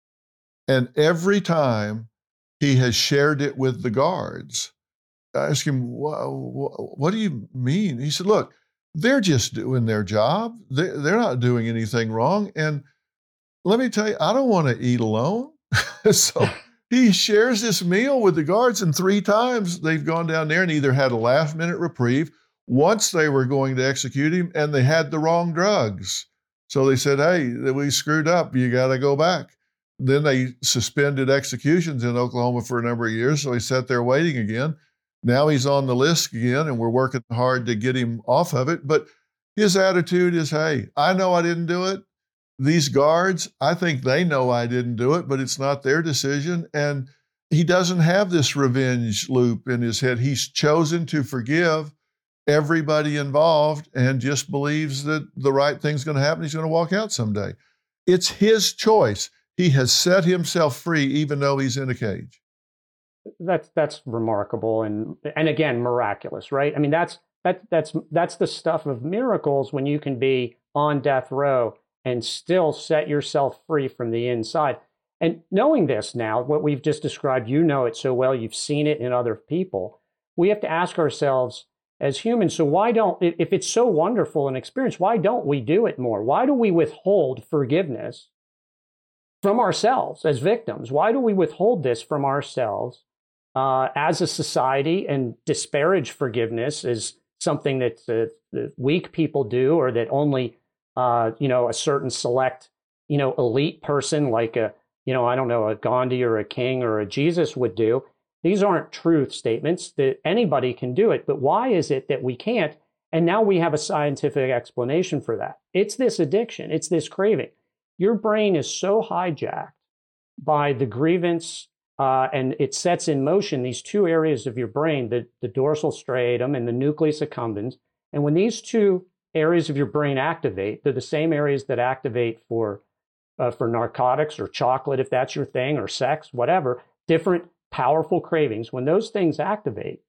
And every time he has shared it with the guards. I asked him, what do you mean? He said, look, they're just doing their job. They're not doing anything wrong. And let me tell you, I don't want to eat alone. So he shares this meal with the guards, and 3 times they've gone down there and either had a last minute reprieve, once they were going to execute him, and they had the wrong drugs. So they said, hey, we screwed up. You got to go back. Then they suspended executions in Oklahoma for a number of years. So he sat there waiting again. Now he's on the list again, and we're working hard to get him off of it. But his attitude is, hey, I know I didn't do it. These guards, I think they know I didn't do it, but it's not their decision. And he doesn't have this revenge loop in his head. He's chosen to forgive everybody involved and just believes that the right thing's going to happen. He's going to walk out someday. It's his choice. He has set himself free, even though he's in a cage. That's remarkable and again, miraculous, right? I mean, that's the stuff of miracles when you can be on death row and still set yourself free from the inside. And knowing this now, what we've just described, you know it so well, you've seen it in other people. We have to ask ourselves, as humans, so why don't, if it's so wonderful an experience, why don't we do it more? Why do we withhold forgiveness from ourselves as victims? Why do we withhold this from ourselves as a society and disparage forgiveness as something that the weak people do, or that only a certain select elite person like a I don't know, a Gandhi or a King or a Jesus would do. These aren't truth statements that anybody can do it, but why is it that we can't? And now we have a scientific explanation for that. It's this addiction, it's this craving. Your brain is so hijacked by the grievance, and it sets in motion these two areas of your brain, the dorsal striatum and the nucleus accumbens. And when these two areas of your brain activate, they're the same areas that activate for narcotics or chocolate, if that's your thing, or sex, whatever, different powerful cravings. When those things activate,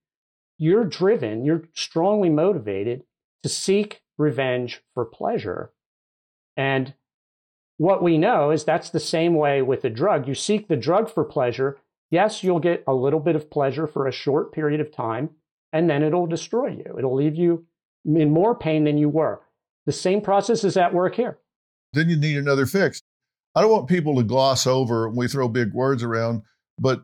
you're driven, you're strongly motivated to seek revenge for pleasure. And what we know is that's the same way with a drug. You seek the drug for pleasure. Yes, you'll get a little bit of pleasure for a short period of time, and then it'll destroy you. It'll leave you in more pain than you were. The same process is at work here. Then you need another fix. I don't want people to gloss over, and we throw big words around, but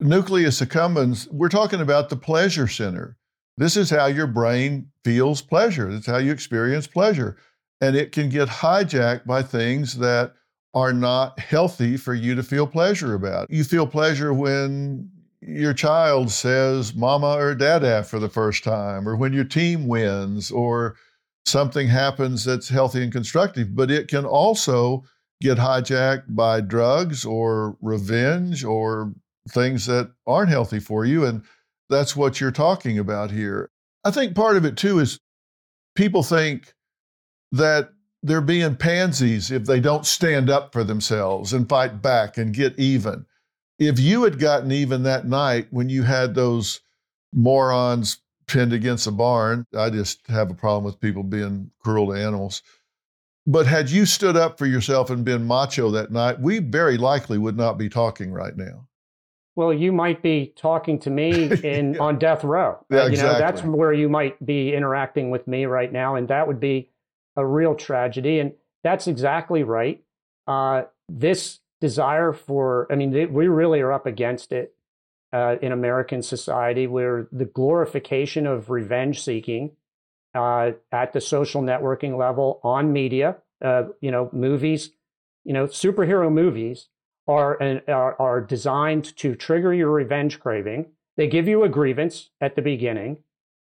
nucleus accumbens, we're talking about the pleasure center. This is how your brain feels pleasure. That's how you experience pleasure. And it can get hijacked by things that are not healthy for you to feel pleasure about. You feel pleasure when your child says mama or dada for the first time, or when your team wins, or something happens that's healthy and constructive. But it can also get hijacked by drugs or revenge or things that aren't healthy for you. And that's what you're talking about here. I think part of it too is people think that they're being pansies if they don't stand up for themselves and fight back and get even. If you had gotten even that night when you had those morons pinned against a barn, I just have a problem with people being cruel to animals. But had you stood up for yourself and been macho that night, we very likely would not be talking right now. Well, you might be talking to me in on death row. Yeah, exactly. That's where you might be interacting with me right now, and that would be a real tragedy. And that's exactly right. This desire for, we really are up against it in American society, where the glorification of revenge seeking at the social networking level, on media, movies, superhero movies are designed to trigger your revenge craving. They give you a grievance at the beginning.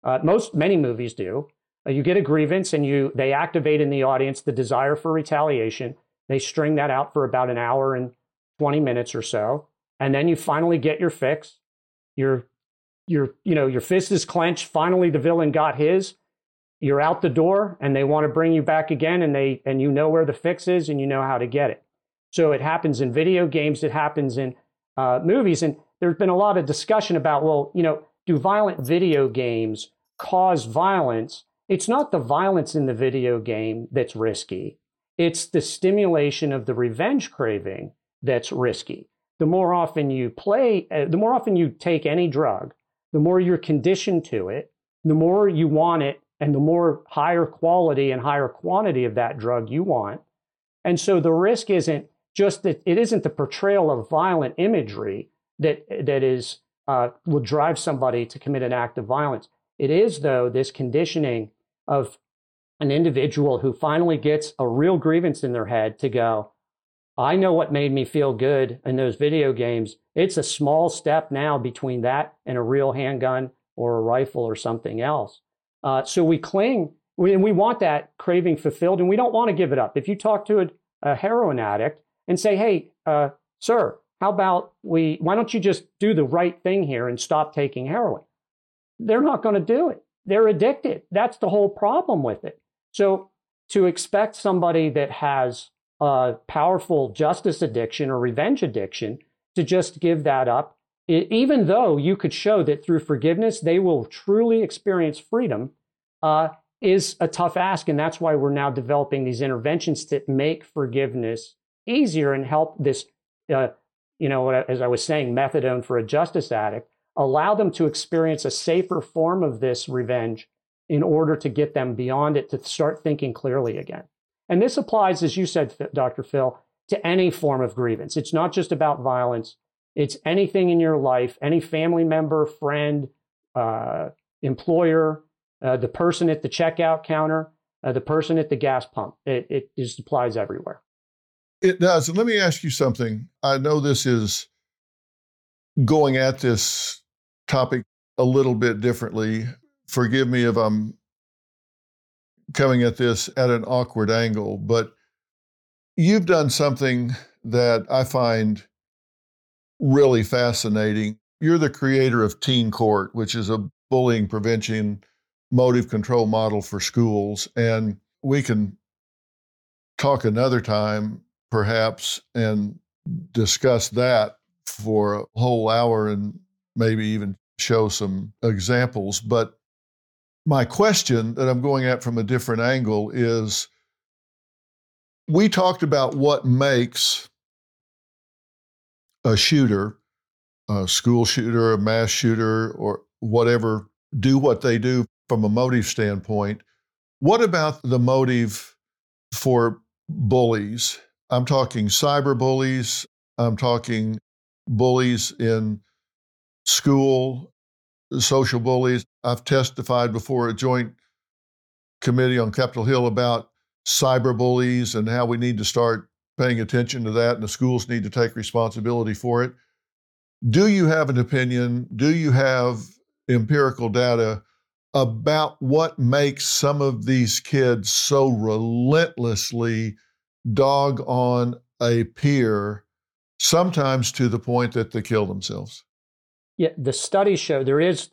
Many movies do. You get a grievance and they activate in the audience the desire for retaliation. They string that out for about an hour and 20 minutes or so, and then you finally get your fix. Your fist is clenched. Finally, the villain got his. You're out the door, and they want to bring you back again, and where the fix is, and you know how to get it. So it happens in video games. It happens in movies, and there's been a lot of discussion about, do violent video games cause violence? It's not the violence in the video game that's risky. It's the stimulation of the revenge craving that's risky. The more often you play, the more often you take any drug, the more you're conditioned to it, the more you want it, and the more higher quality and higher quantity of that drug you want. And so the risk isn't just that it isn't the portrayal of violent imagery that will drive somebody to commit an act of violence. It is, though, this conditioning of an individual who finally gets a real grievance in their head to go, I know what made me feel good in those video games. It's a small step now between that and a real handgun or a rifle or something else. So we cling, and we want that craving fulfilled, and we don't want to give it up. If you talk to a heroin addict and say, hey, sir, why don't you just do the right thing here and stop taking heroin? They're not going to do it. They're addicted. That's the whole problem with it. So to expect somebody that has a powerful justice addiction or revenge addiction to just give that up, even though you could show that through forgiveness, they will truly experience freedom, is a tough ask. And that's why we're now developing these interventions to make forgiveness easier and help this, as I was saying, methadone for a justice addict, allow them to experience a safer form of this revenge in order to get them beyond it, to start thinking clearly again. And this applies, as you said, Dr. Phil, to any form of grievance. It's not just about violence. It's anything in your life, any family member, friend, employer, the person at the checkout counter, the person at the gas pump. It just applies everywhere. It does. And let me ask you something. I know this is going at this topic a little bit differently. Forgive me if I'm coming at this at an awkward angle, but you've done something that I find really fascinating. You're the creator of Teen Court, which is a bullying prevention motive control model for schools. And we can talk another time, perhaps, and discuss that for a whole hour and maybe even show some examples. But my question that I'm going at from a different angle is, we talked about what makes a shooter, a school shooter, a mass shooter, or whatever, do what they do from a motive standpoint. What about the motive for bullies? I'm talking cyber bullies. I'm talking bullies in school, social bullies. I've testified before a joint committee on Capitol Hill about cyber bullies and how we need to start paying attention to that, and the schools need to take responsibility for it. Do you have an opinion? Do you have empirical data about what makes some of these kids so relentlessly dog on a peer, sometimes to the point that they kill themselves? Yeah, the studies show there is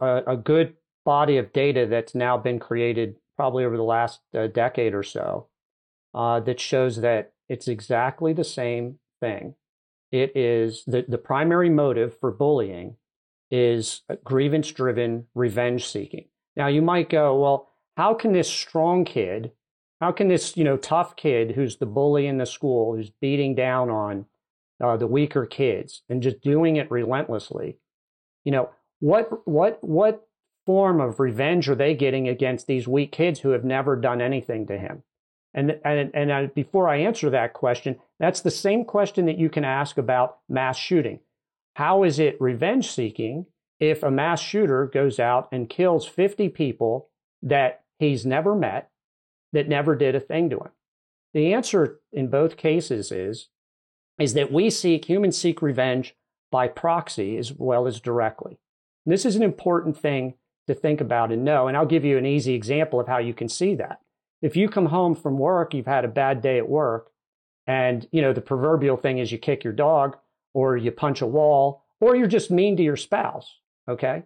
a good body of data that's now been created probably over the last decade or so that shows that it's exactly the same thing. It is the primary motive for bullying is grievance-driven revenge seeking. Now you might go, well, how can this strong kid, how can this tough kid who's the bully in the school, who's beating down on the weaker kids and just doing it relentlessly, what form of revenge are they getting against these weak kids who have never done anything to him? And before I answer that question, that's the same question that you can ask about mass shooting. How is it revenge seeking if a mass shooter goes out and kills 50 people that he's never met, that never did a thing to him? The answer in both cases is that humans seek revenge by proxy as well as directly. And this is an important thing to think about and know. And I'll give you an easy example of how you can see that. If you come home from work, you've had a bad day at work, and the proverbial thing is you kick your dog, or you punch a wall, or you're just mean to your spouse, okay?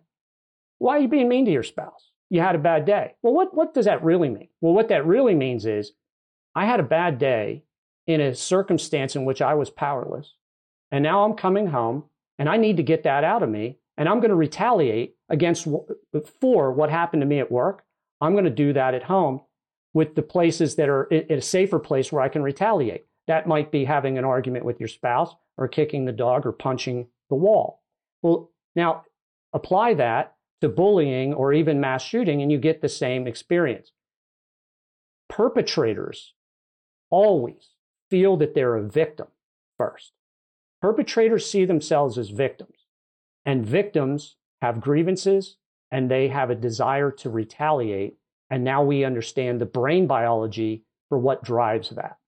Why are you being mean to your spouse? You had a bad day. Well, what does that really mean? Well, what that really means is, I had a bad day in a circumstance in which I was powerless, and now I'm coming home, and I need to get that out of me, and I'm going to retaliate for what happened to me at work. I'm going to do that at home, with the places that are at a safer place where I can retaliate. That might be having an argument with your spouse, or kicking the dog, or punching the wall. Well, now apply that to bullying or even mass shooting, and you get the same experience. Perpetrators always feel that they're a victim first. Perpetrators see themselves as victims, and victims have grievances, and they have a desire to retaliate. And now we understand the brain biology for what drives that.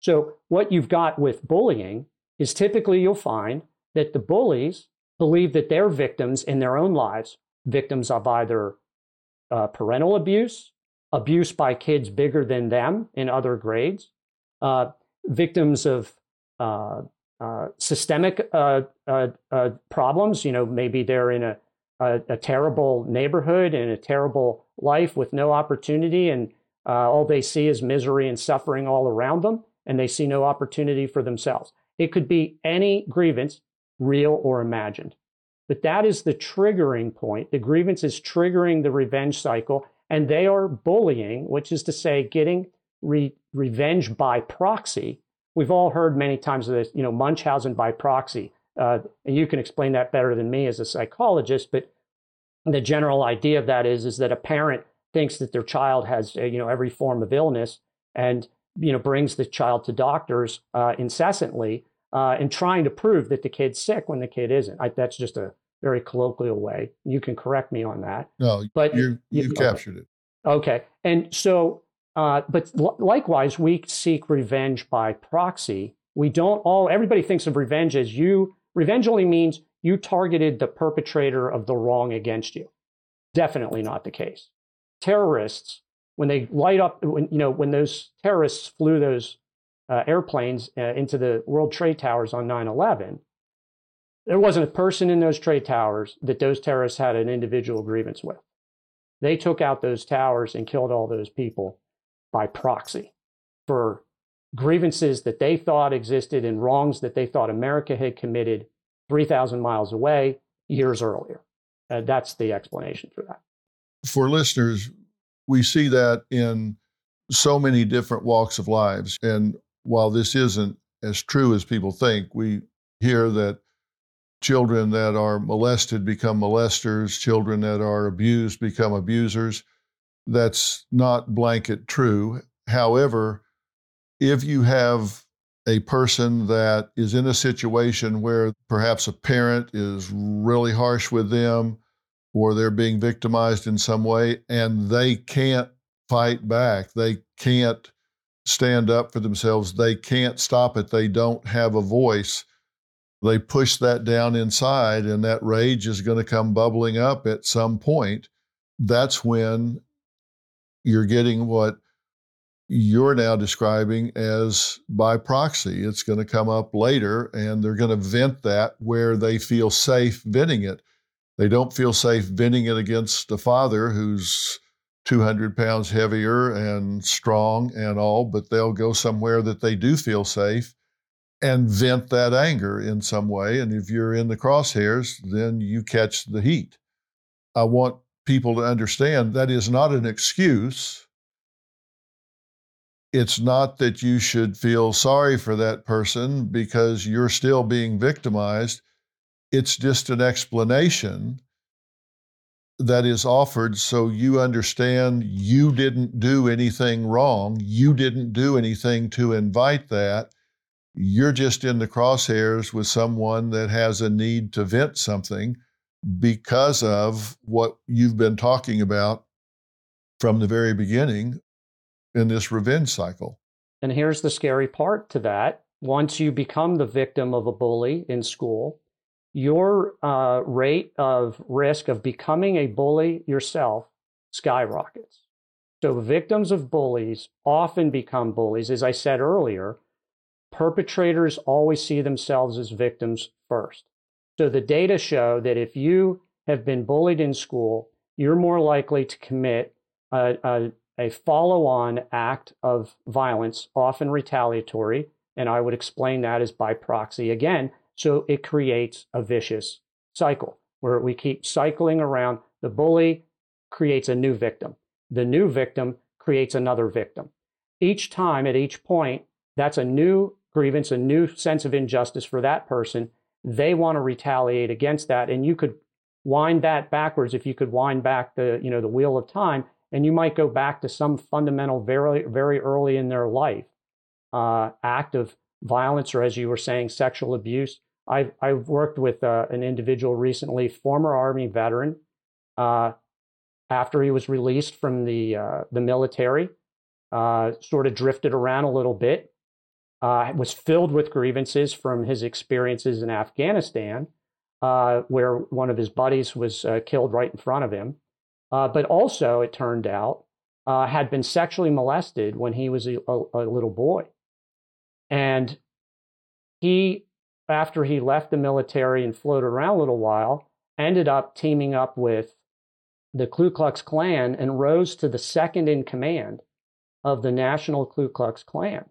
So what you've got with bullying is typically you'll find that the bullies believe that they're victims in their own lives, victims of either parental abuse, abuse by kids bigger than them in other grades, victims of systemic problems. Maybe they're in a terrible neighborhood and a terrible life with no opportunity, and all they see is misery and suffering all around them, and they see no opportunity for themselves. It could be any grievance, real or imagined. But that is the triggering point. The grievance is triggering the revenge cycle, and they are bullying, which is to say getting revenge by proxy. We've all heard many times of this, Munchausen by proxy. And you can explain that better than me as a psychologist, but the general idea of that is that a parent thinks that their child has every form of illness, and brings the child to doctors incessantly and trying to prove that the kid's sick when the kid isn't. That's just a very colloquial way. You can correct me on that. No, but you captured it. Okay, and so But likewise, we seek revenge by proxy. We don't all, everybody thinks of revenge as you, revenge only means you targeted the perpetrator of the wrong against you. Definitely not the case. Terrorists, when they light up, when those terrorists flew those airplanes into the World Trade Towers on 9/11, there wasn't a person in those trade towers that those terrorists had an individual grievance with. They took out those towers and killed all those people by proxy for grievances that they thought existed and wrongs that they thought America had committed 3,000 miles away years earlier. That's the explanation for that. For listeners, we see that in so many different walks of lives. And while this isn't as true as people think, we hear that children that are molested become molesters, children that are abused become abusers. That's not blanket true. However, if you have a person that is in a situation where perhaps a parent is really harsh with them or they're being victimized in some way and they can't fight back, they can't stand up for themselves, they can't stop it, they don't have a voice, they push that down inside and that rage is going to come bubbling up at some point. That's when you're getting what you're now describing as by proxy. It's going to come up later and they're going to vent that where they feel safe venting it. They don't feel safe venting it against a father who's 200 pounds heavier and strong and all, but they'll go somewhere that they do feel safe and vent that anger in some way. And if you're in the crosshairs, then you catch the heat. I want people to understand that is not an excuse. It's not that you should feel sorry for that person because you're still being victimized. It's just an explanation that is offered so you understand you didn't do anything wrong. You didn't do anything to invite that. You're just in the crosshairs with someone that has a need to vent something because of what you've been talking about from the very beginning in this revenge cycle. And here's the scary part to that. Once you become the victim of a bully in school, your rate of risk of becoming a bully yourself skyrockets. So victims of bullies often become bullies. As I said earlier, perpetrators always see themselves as victims first. So the data show that if you have been bullied in school, you're more likely to commit a follow-on act of violence, often retaliatory, and I would explain that as by proxy again. So it creates a vicious cycle where we keep cycling around. The bully creates a new victim. The new victim creates another victim. Each time, at each point, that's a new grievance, a new sense of injustice for that person. They want to retaliate against that, and you could wind that backwards. If you could wind back the wheel of time, and you might go back to some fundamental, very, very early in their life act of violence, or as you were saying, sexual abuse. I've worked with an individual recently, former Army veteran, after he was released from the military, sort of drifted around a little bit. Was filled with grievances from his experiences in Afghanistan, where one of his buddies was killed right in front of him. But also, it turned out, had been sexually molested when he was a little boy. And he, after he left the military and floated around a little while, ended up teaming up with the Ku Klux Klan and rose to the second in command of the National Ku Klux Klan.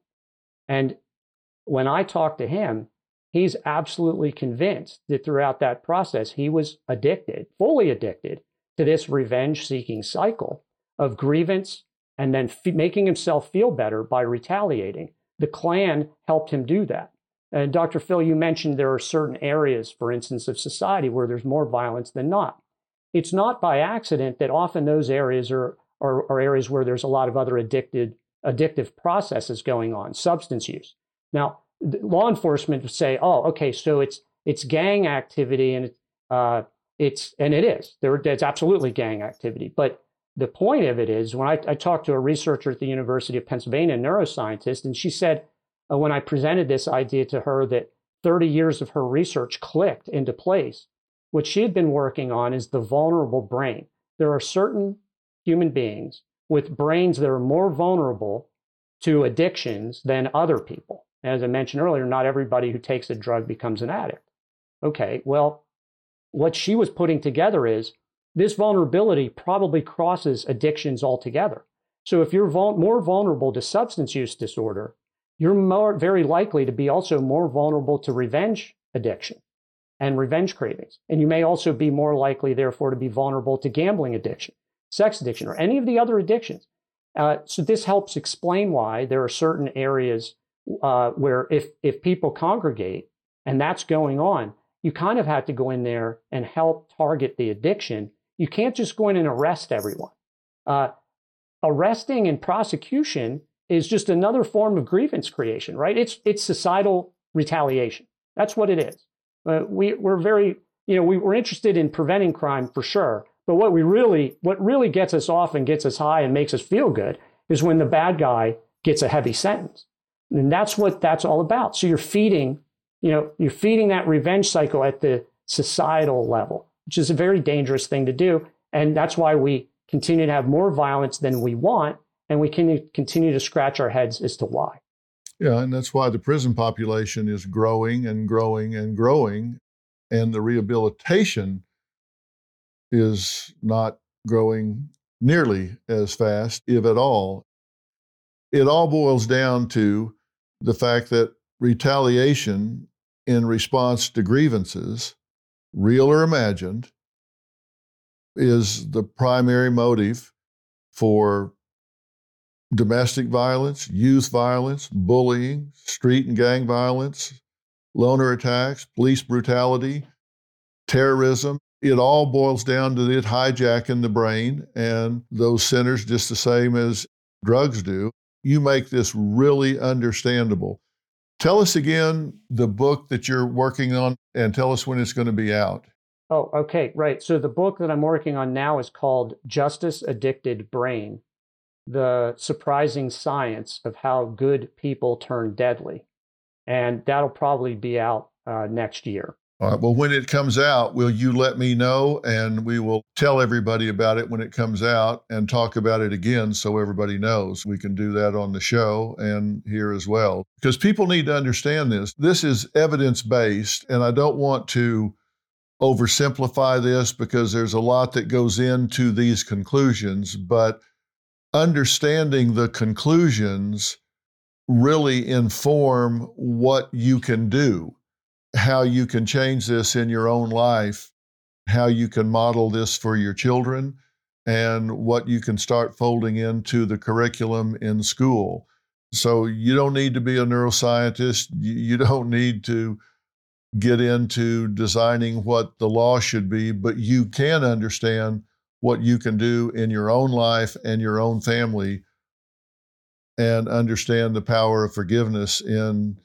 And when I talk to him, he's absolutely convinced that throughout that process, he was addicted, fully addicted to this revenge-seeking cycle of grievance and then making himself feel better by retaliating. The Klan helped him do that. And Dr. Phil, you mentioned there are certain areas, for instance, of society where there's more violence than not. It's not by accident that often those areas are areas where there's a lot of other addictive processes going on, substance use. Now, law enforcement would say, "Oh, okay, so it's gang activity, and it is. It's absolutely gang activity." But The point of it is, when I talked to a researcher at the University of Pennsylvania, a neuroscientist, and she said, when I presented this idea to her, that 30 years of her research clicked into place. What she had been working on is the vulnerable brain. There are certain human beings with brains that are more vulnerable to addictions than other people. As I mentioned earlier, not everybody who takes a drug becomes an addict. Okay, well, what she was putting together is, this vulnerability probably crosses addictions altogether. So if you're more vulnerable to substance use disorder, you're very likely to be also more vulnerable to revenge addiction and revenge cravings. And you may also be more likely, therefore, to be vulnerable to gambling addiction, sex addiction, or any of the other addictions. So this helps explain why there are certain areas where if people congregate and that's going on, you kind of have to go in there and help target the addiction. You can't just go in and arrest everyone. Arresting and prosecution is just another form of grievance creation, right? It's societal retaliation. That's what it is. We're interested in preventing crime for sure, but what really gets us off and gets us high and makes us feel good is when the bad guy gets a heavy sentence, and that's what that's all about. So you're feeding that revenge cycle at the societal level, which is a very dangerous thing to do. And that's why we continue to have more violence than we want. And we can continue to scratch our heads as to why. Yeah, and that's why the prison population is growing and growing and growing. And the rehabilitation is not growing nearly as fast, if at all. It all boils down to the fact that retaliation in response to grievances, real or imagined, is the primary motive for domestic violence, youth violence, bullying, street and gang violence, loner attacks, police brutality, terrorism. It all boils down to it hijacking the brain and those centers just the same as drugs do. You make this really understandable. Tell us again the book that you're working on and tell us when it's going to be out. Oh, okay, right. So the book that I'm working on now is called Justice Addicted Brain, The Surprising Science of How Good People Turn Deadly. And that'll probably be out next year. All right. Well, when it comes out, will you let me know? And we will tell everybody about it when it comes out and talk about it again so everybody knows. We can do that on the show and here as well. Because people need to understand this. This is evidence-based, and I don't want to oversimplify this because there's a lot that goes into these conclusions, but understanding the conclusions really inform what you can do, how you can change this in your own life, how you can model this for your children, and what you can start folding into the curriculum in school. So you don't need to be a neuroscientist. You don't need to get into designing what the law should be, but you can understand what you can do in your own life and your own family and understand the power of forgiveness in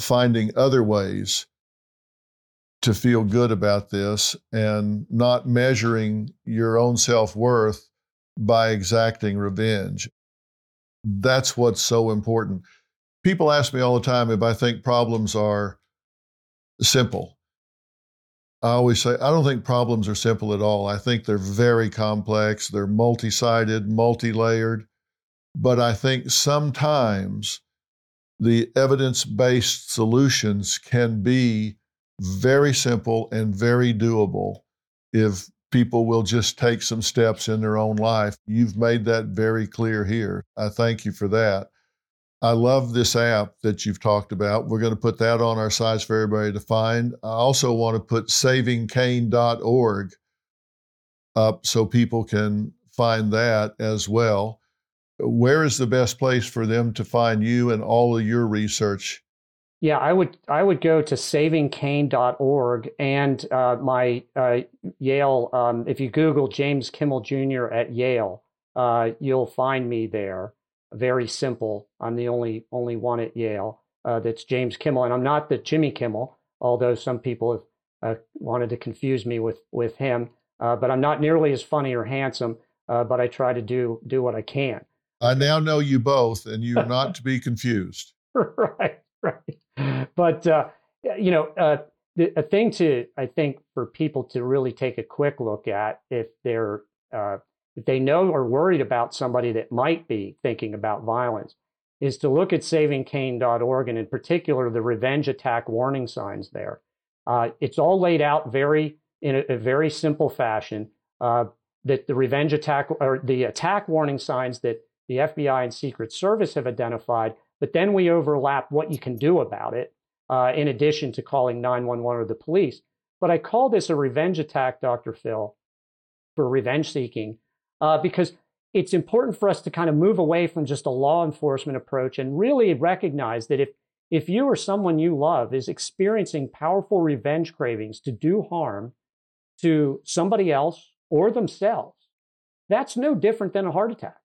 finding other ways to feel good about this and not measuring your own self-worth by exacting revenge. That's what's so important. People ask me all the time if I think problems are simple. I always say, I don't think problems are simple at all. I think they're very complex. They're multi-sided, multi-layered. But I think sometimes the evidence-based solutions can be very simple and very doable if people will just take some steps in their own life. You've made that very clear here. I thank you for that. I love this app that you've talked about. We're going to put that on our sites for everybody to find. I also want to put SavingCain.org up so people can find that as well. Where is the best place for them to find you and all of your research? Yeah, I would go to SavingCain.org and my Yale, if you Google James Kimmel Jr. at Yale, you'll find me there. Very simple. I'm the only one at Yale that's James Kimmel. And I'm not the Jimmy Kimmel, although some people have wanted to confuse me with him. But I'm not nearly as funny or handsome. but I try to do what I can. I now know you both, and you're not to be confused. Right. But, a thing to, I think, for people to really take a quick look at if they're if they know or worried about somebody that might be thinking about violence is to look at SavingCain.org, and in particular, the revenge attack warning signs there. It's all laid out in a very simple fashion, that the revenge attack or the attack warning signs that the FBI and Secret Service have identified, but then we overlap what you can do about it in addition to calling 911 or the police. But I call this a revenge attack, Dr. Phil, for revenge seeking, because it's important for us to kind of move away from just a law enforcement approach and really recognize that if you or someone you love is experiencing powerful revenge cravings to do harm to somebody else or themselves, that's no different than a heart attack.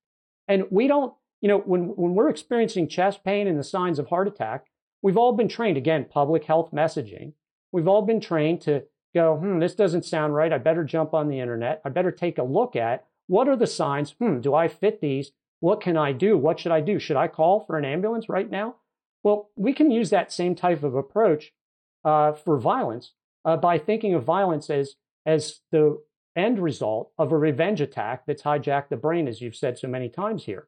And we don't, when we're experiencing chest pain and the signs of heart attack, we've all been trained, again, public health messaging, we've all been trained to go, this doesn't sound right. I better jump on the internet. I better take a look at what are the signs. Do I fit these? What can I do? What should I do? Should I call for an ambulance right now? Well, we can use that same type of approach for violence by thinking of violence as the end result of a revenge attack that's hijacked the brain, as you've said so many times here.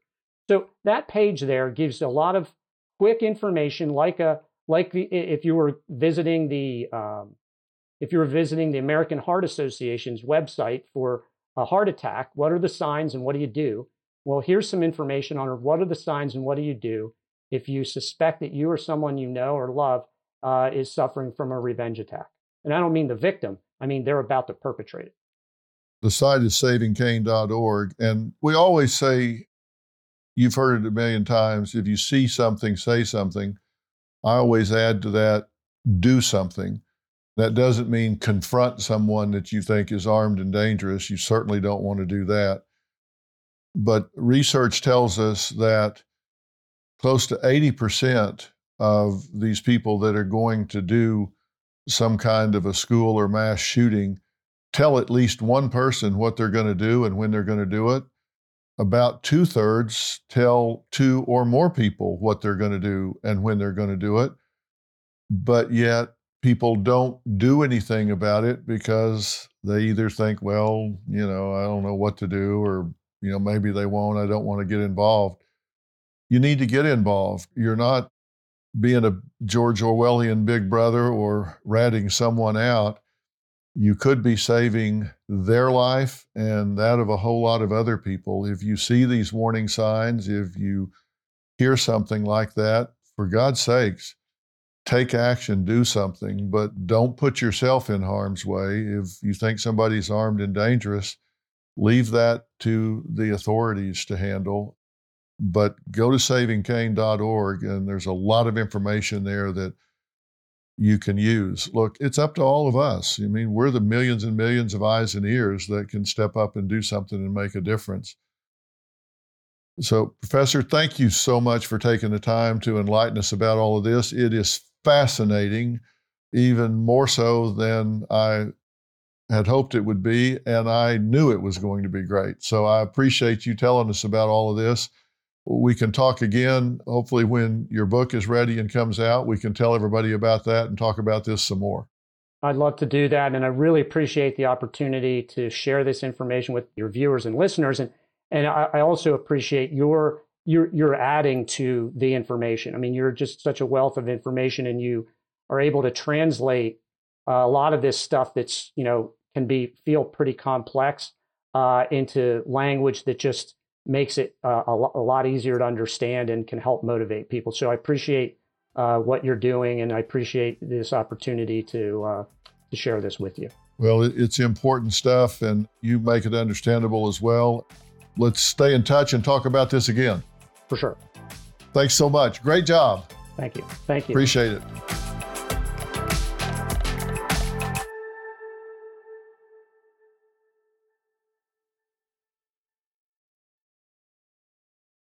So that page there gives a lot of quick information, if you were visiting the American Heart Association's website for a heart attack, what are the signs and what do you do? Well, here's some information on what are the signs and what do you do if you suspect that you or someone you know or love is suffering from a revenge attack. And I don't mean the victim. I mean, they're about to perpetrate it. The site is savingcain.org. And we always say, you've heard it a million times, if you see something, say something. I always add to that, do something. That doesn't mean confront someone that you think is armed and dangerous. You certainly don't want to do that. But research tells us that close to 80% of these people that are going to do some kind of a school or mass shooting tell at least one person what they're going to do and when they're going to do it. About 2/3 tell two or more people what they're going to do and when they're going to do it. But yet people don't do anything about it because they either think, well, I don't know what to do, or, maybe they won't, I don't want to get involved. You need to get involved. You're not being a George Orwellian big brother or ratting someone out. You could be saving their life and that of a whole lot of other people. If you see these warning signs, if you hear something like that, for God's sakes, take action, do something, but don't put yourself in harm's way. If you think somebody's armed and dangerous, leave that to the authorities to handle. But go to savingcain.org, and there's a lot of information there that you can use. Look, it's up to all of us. I mean, we're the millions and millions of eyes and ears that can step up and do something and make a difference. So, Professor, thank you so much for taking the time to enlighten us about all of this. It is fascinating, even more so than I had hoped it would be, and I knew it was going to be great. So I appreciate you telling us about all of this. We can talk again, hopefully when your book is ready and comes out, we can tell everybody about that and talk about this some more. I'd love to do that. And I really appreciate the opportunity to share this information with your viewers and listeners. And I also appreciate your adding to the information. I mean, you're just such a wealth of information, and you are able to translate a lot of this stuff that's, can feel pretty complex into language that just makes it a lot easier to understand and can help motivate people. So I appreciate what you're doing, and I appreciate this opportunity to share this with you. Well, it's important stuff, and you make it understandable as well. Let's stay in touch and talk about this again. For sure. Thanks so much. Great job. Thank you. Appreciate it.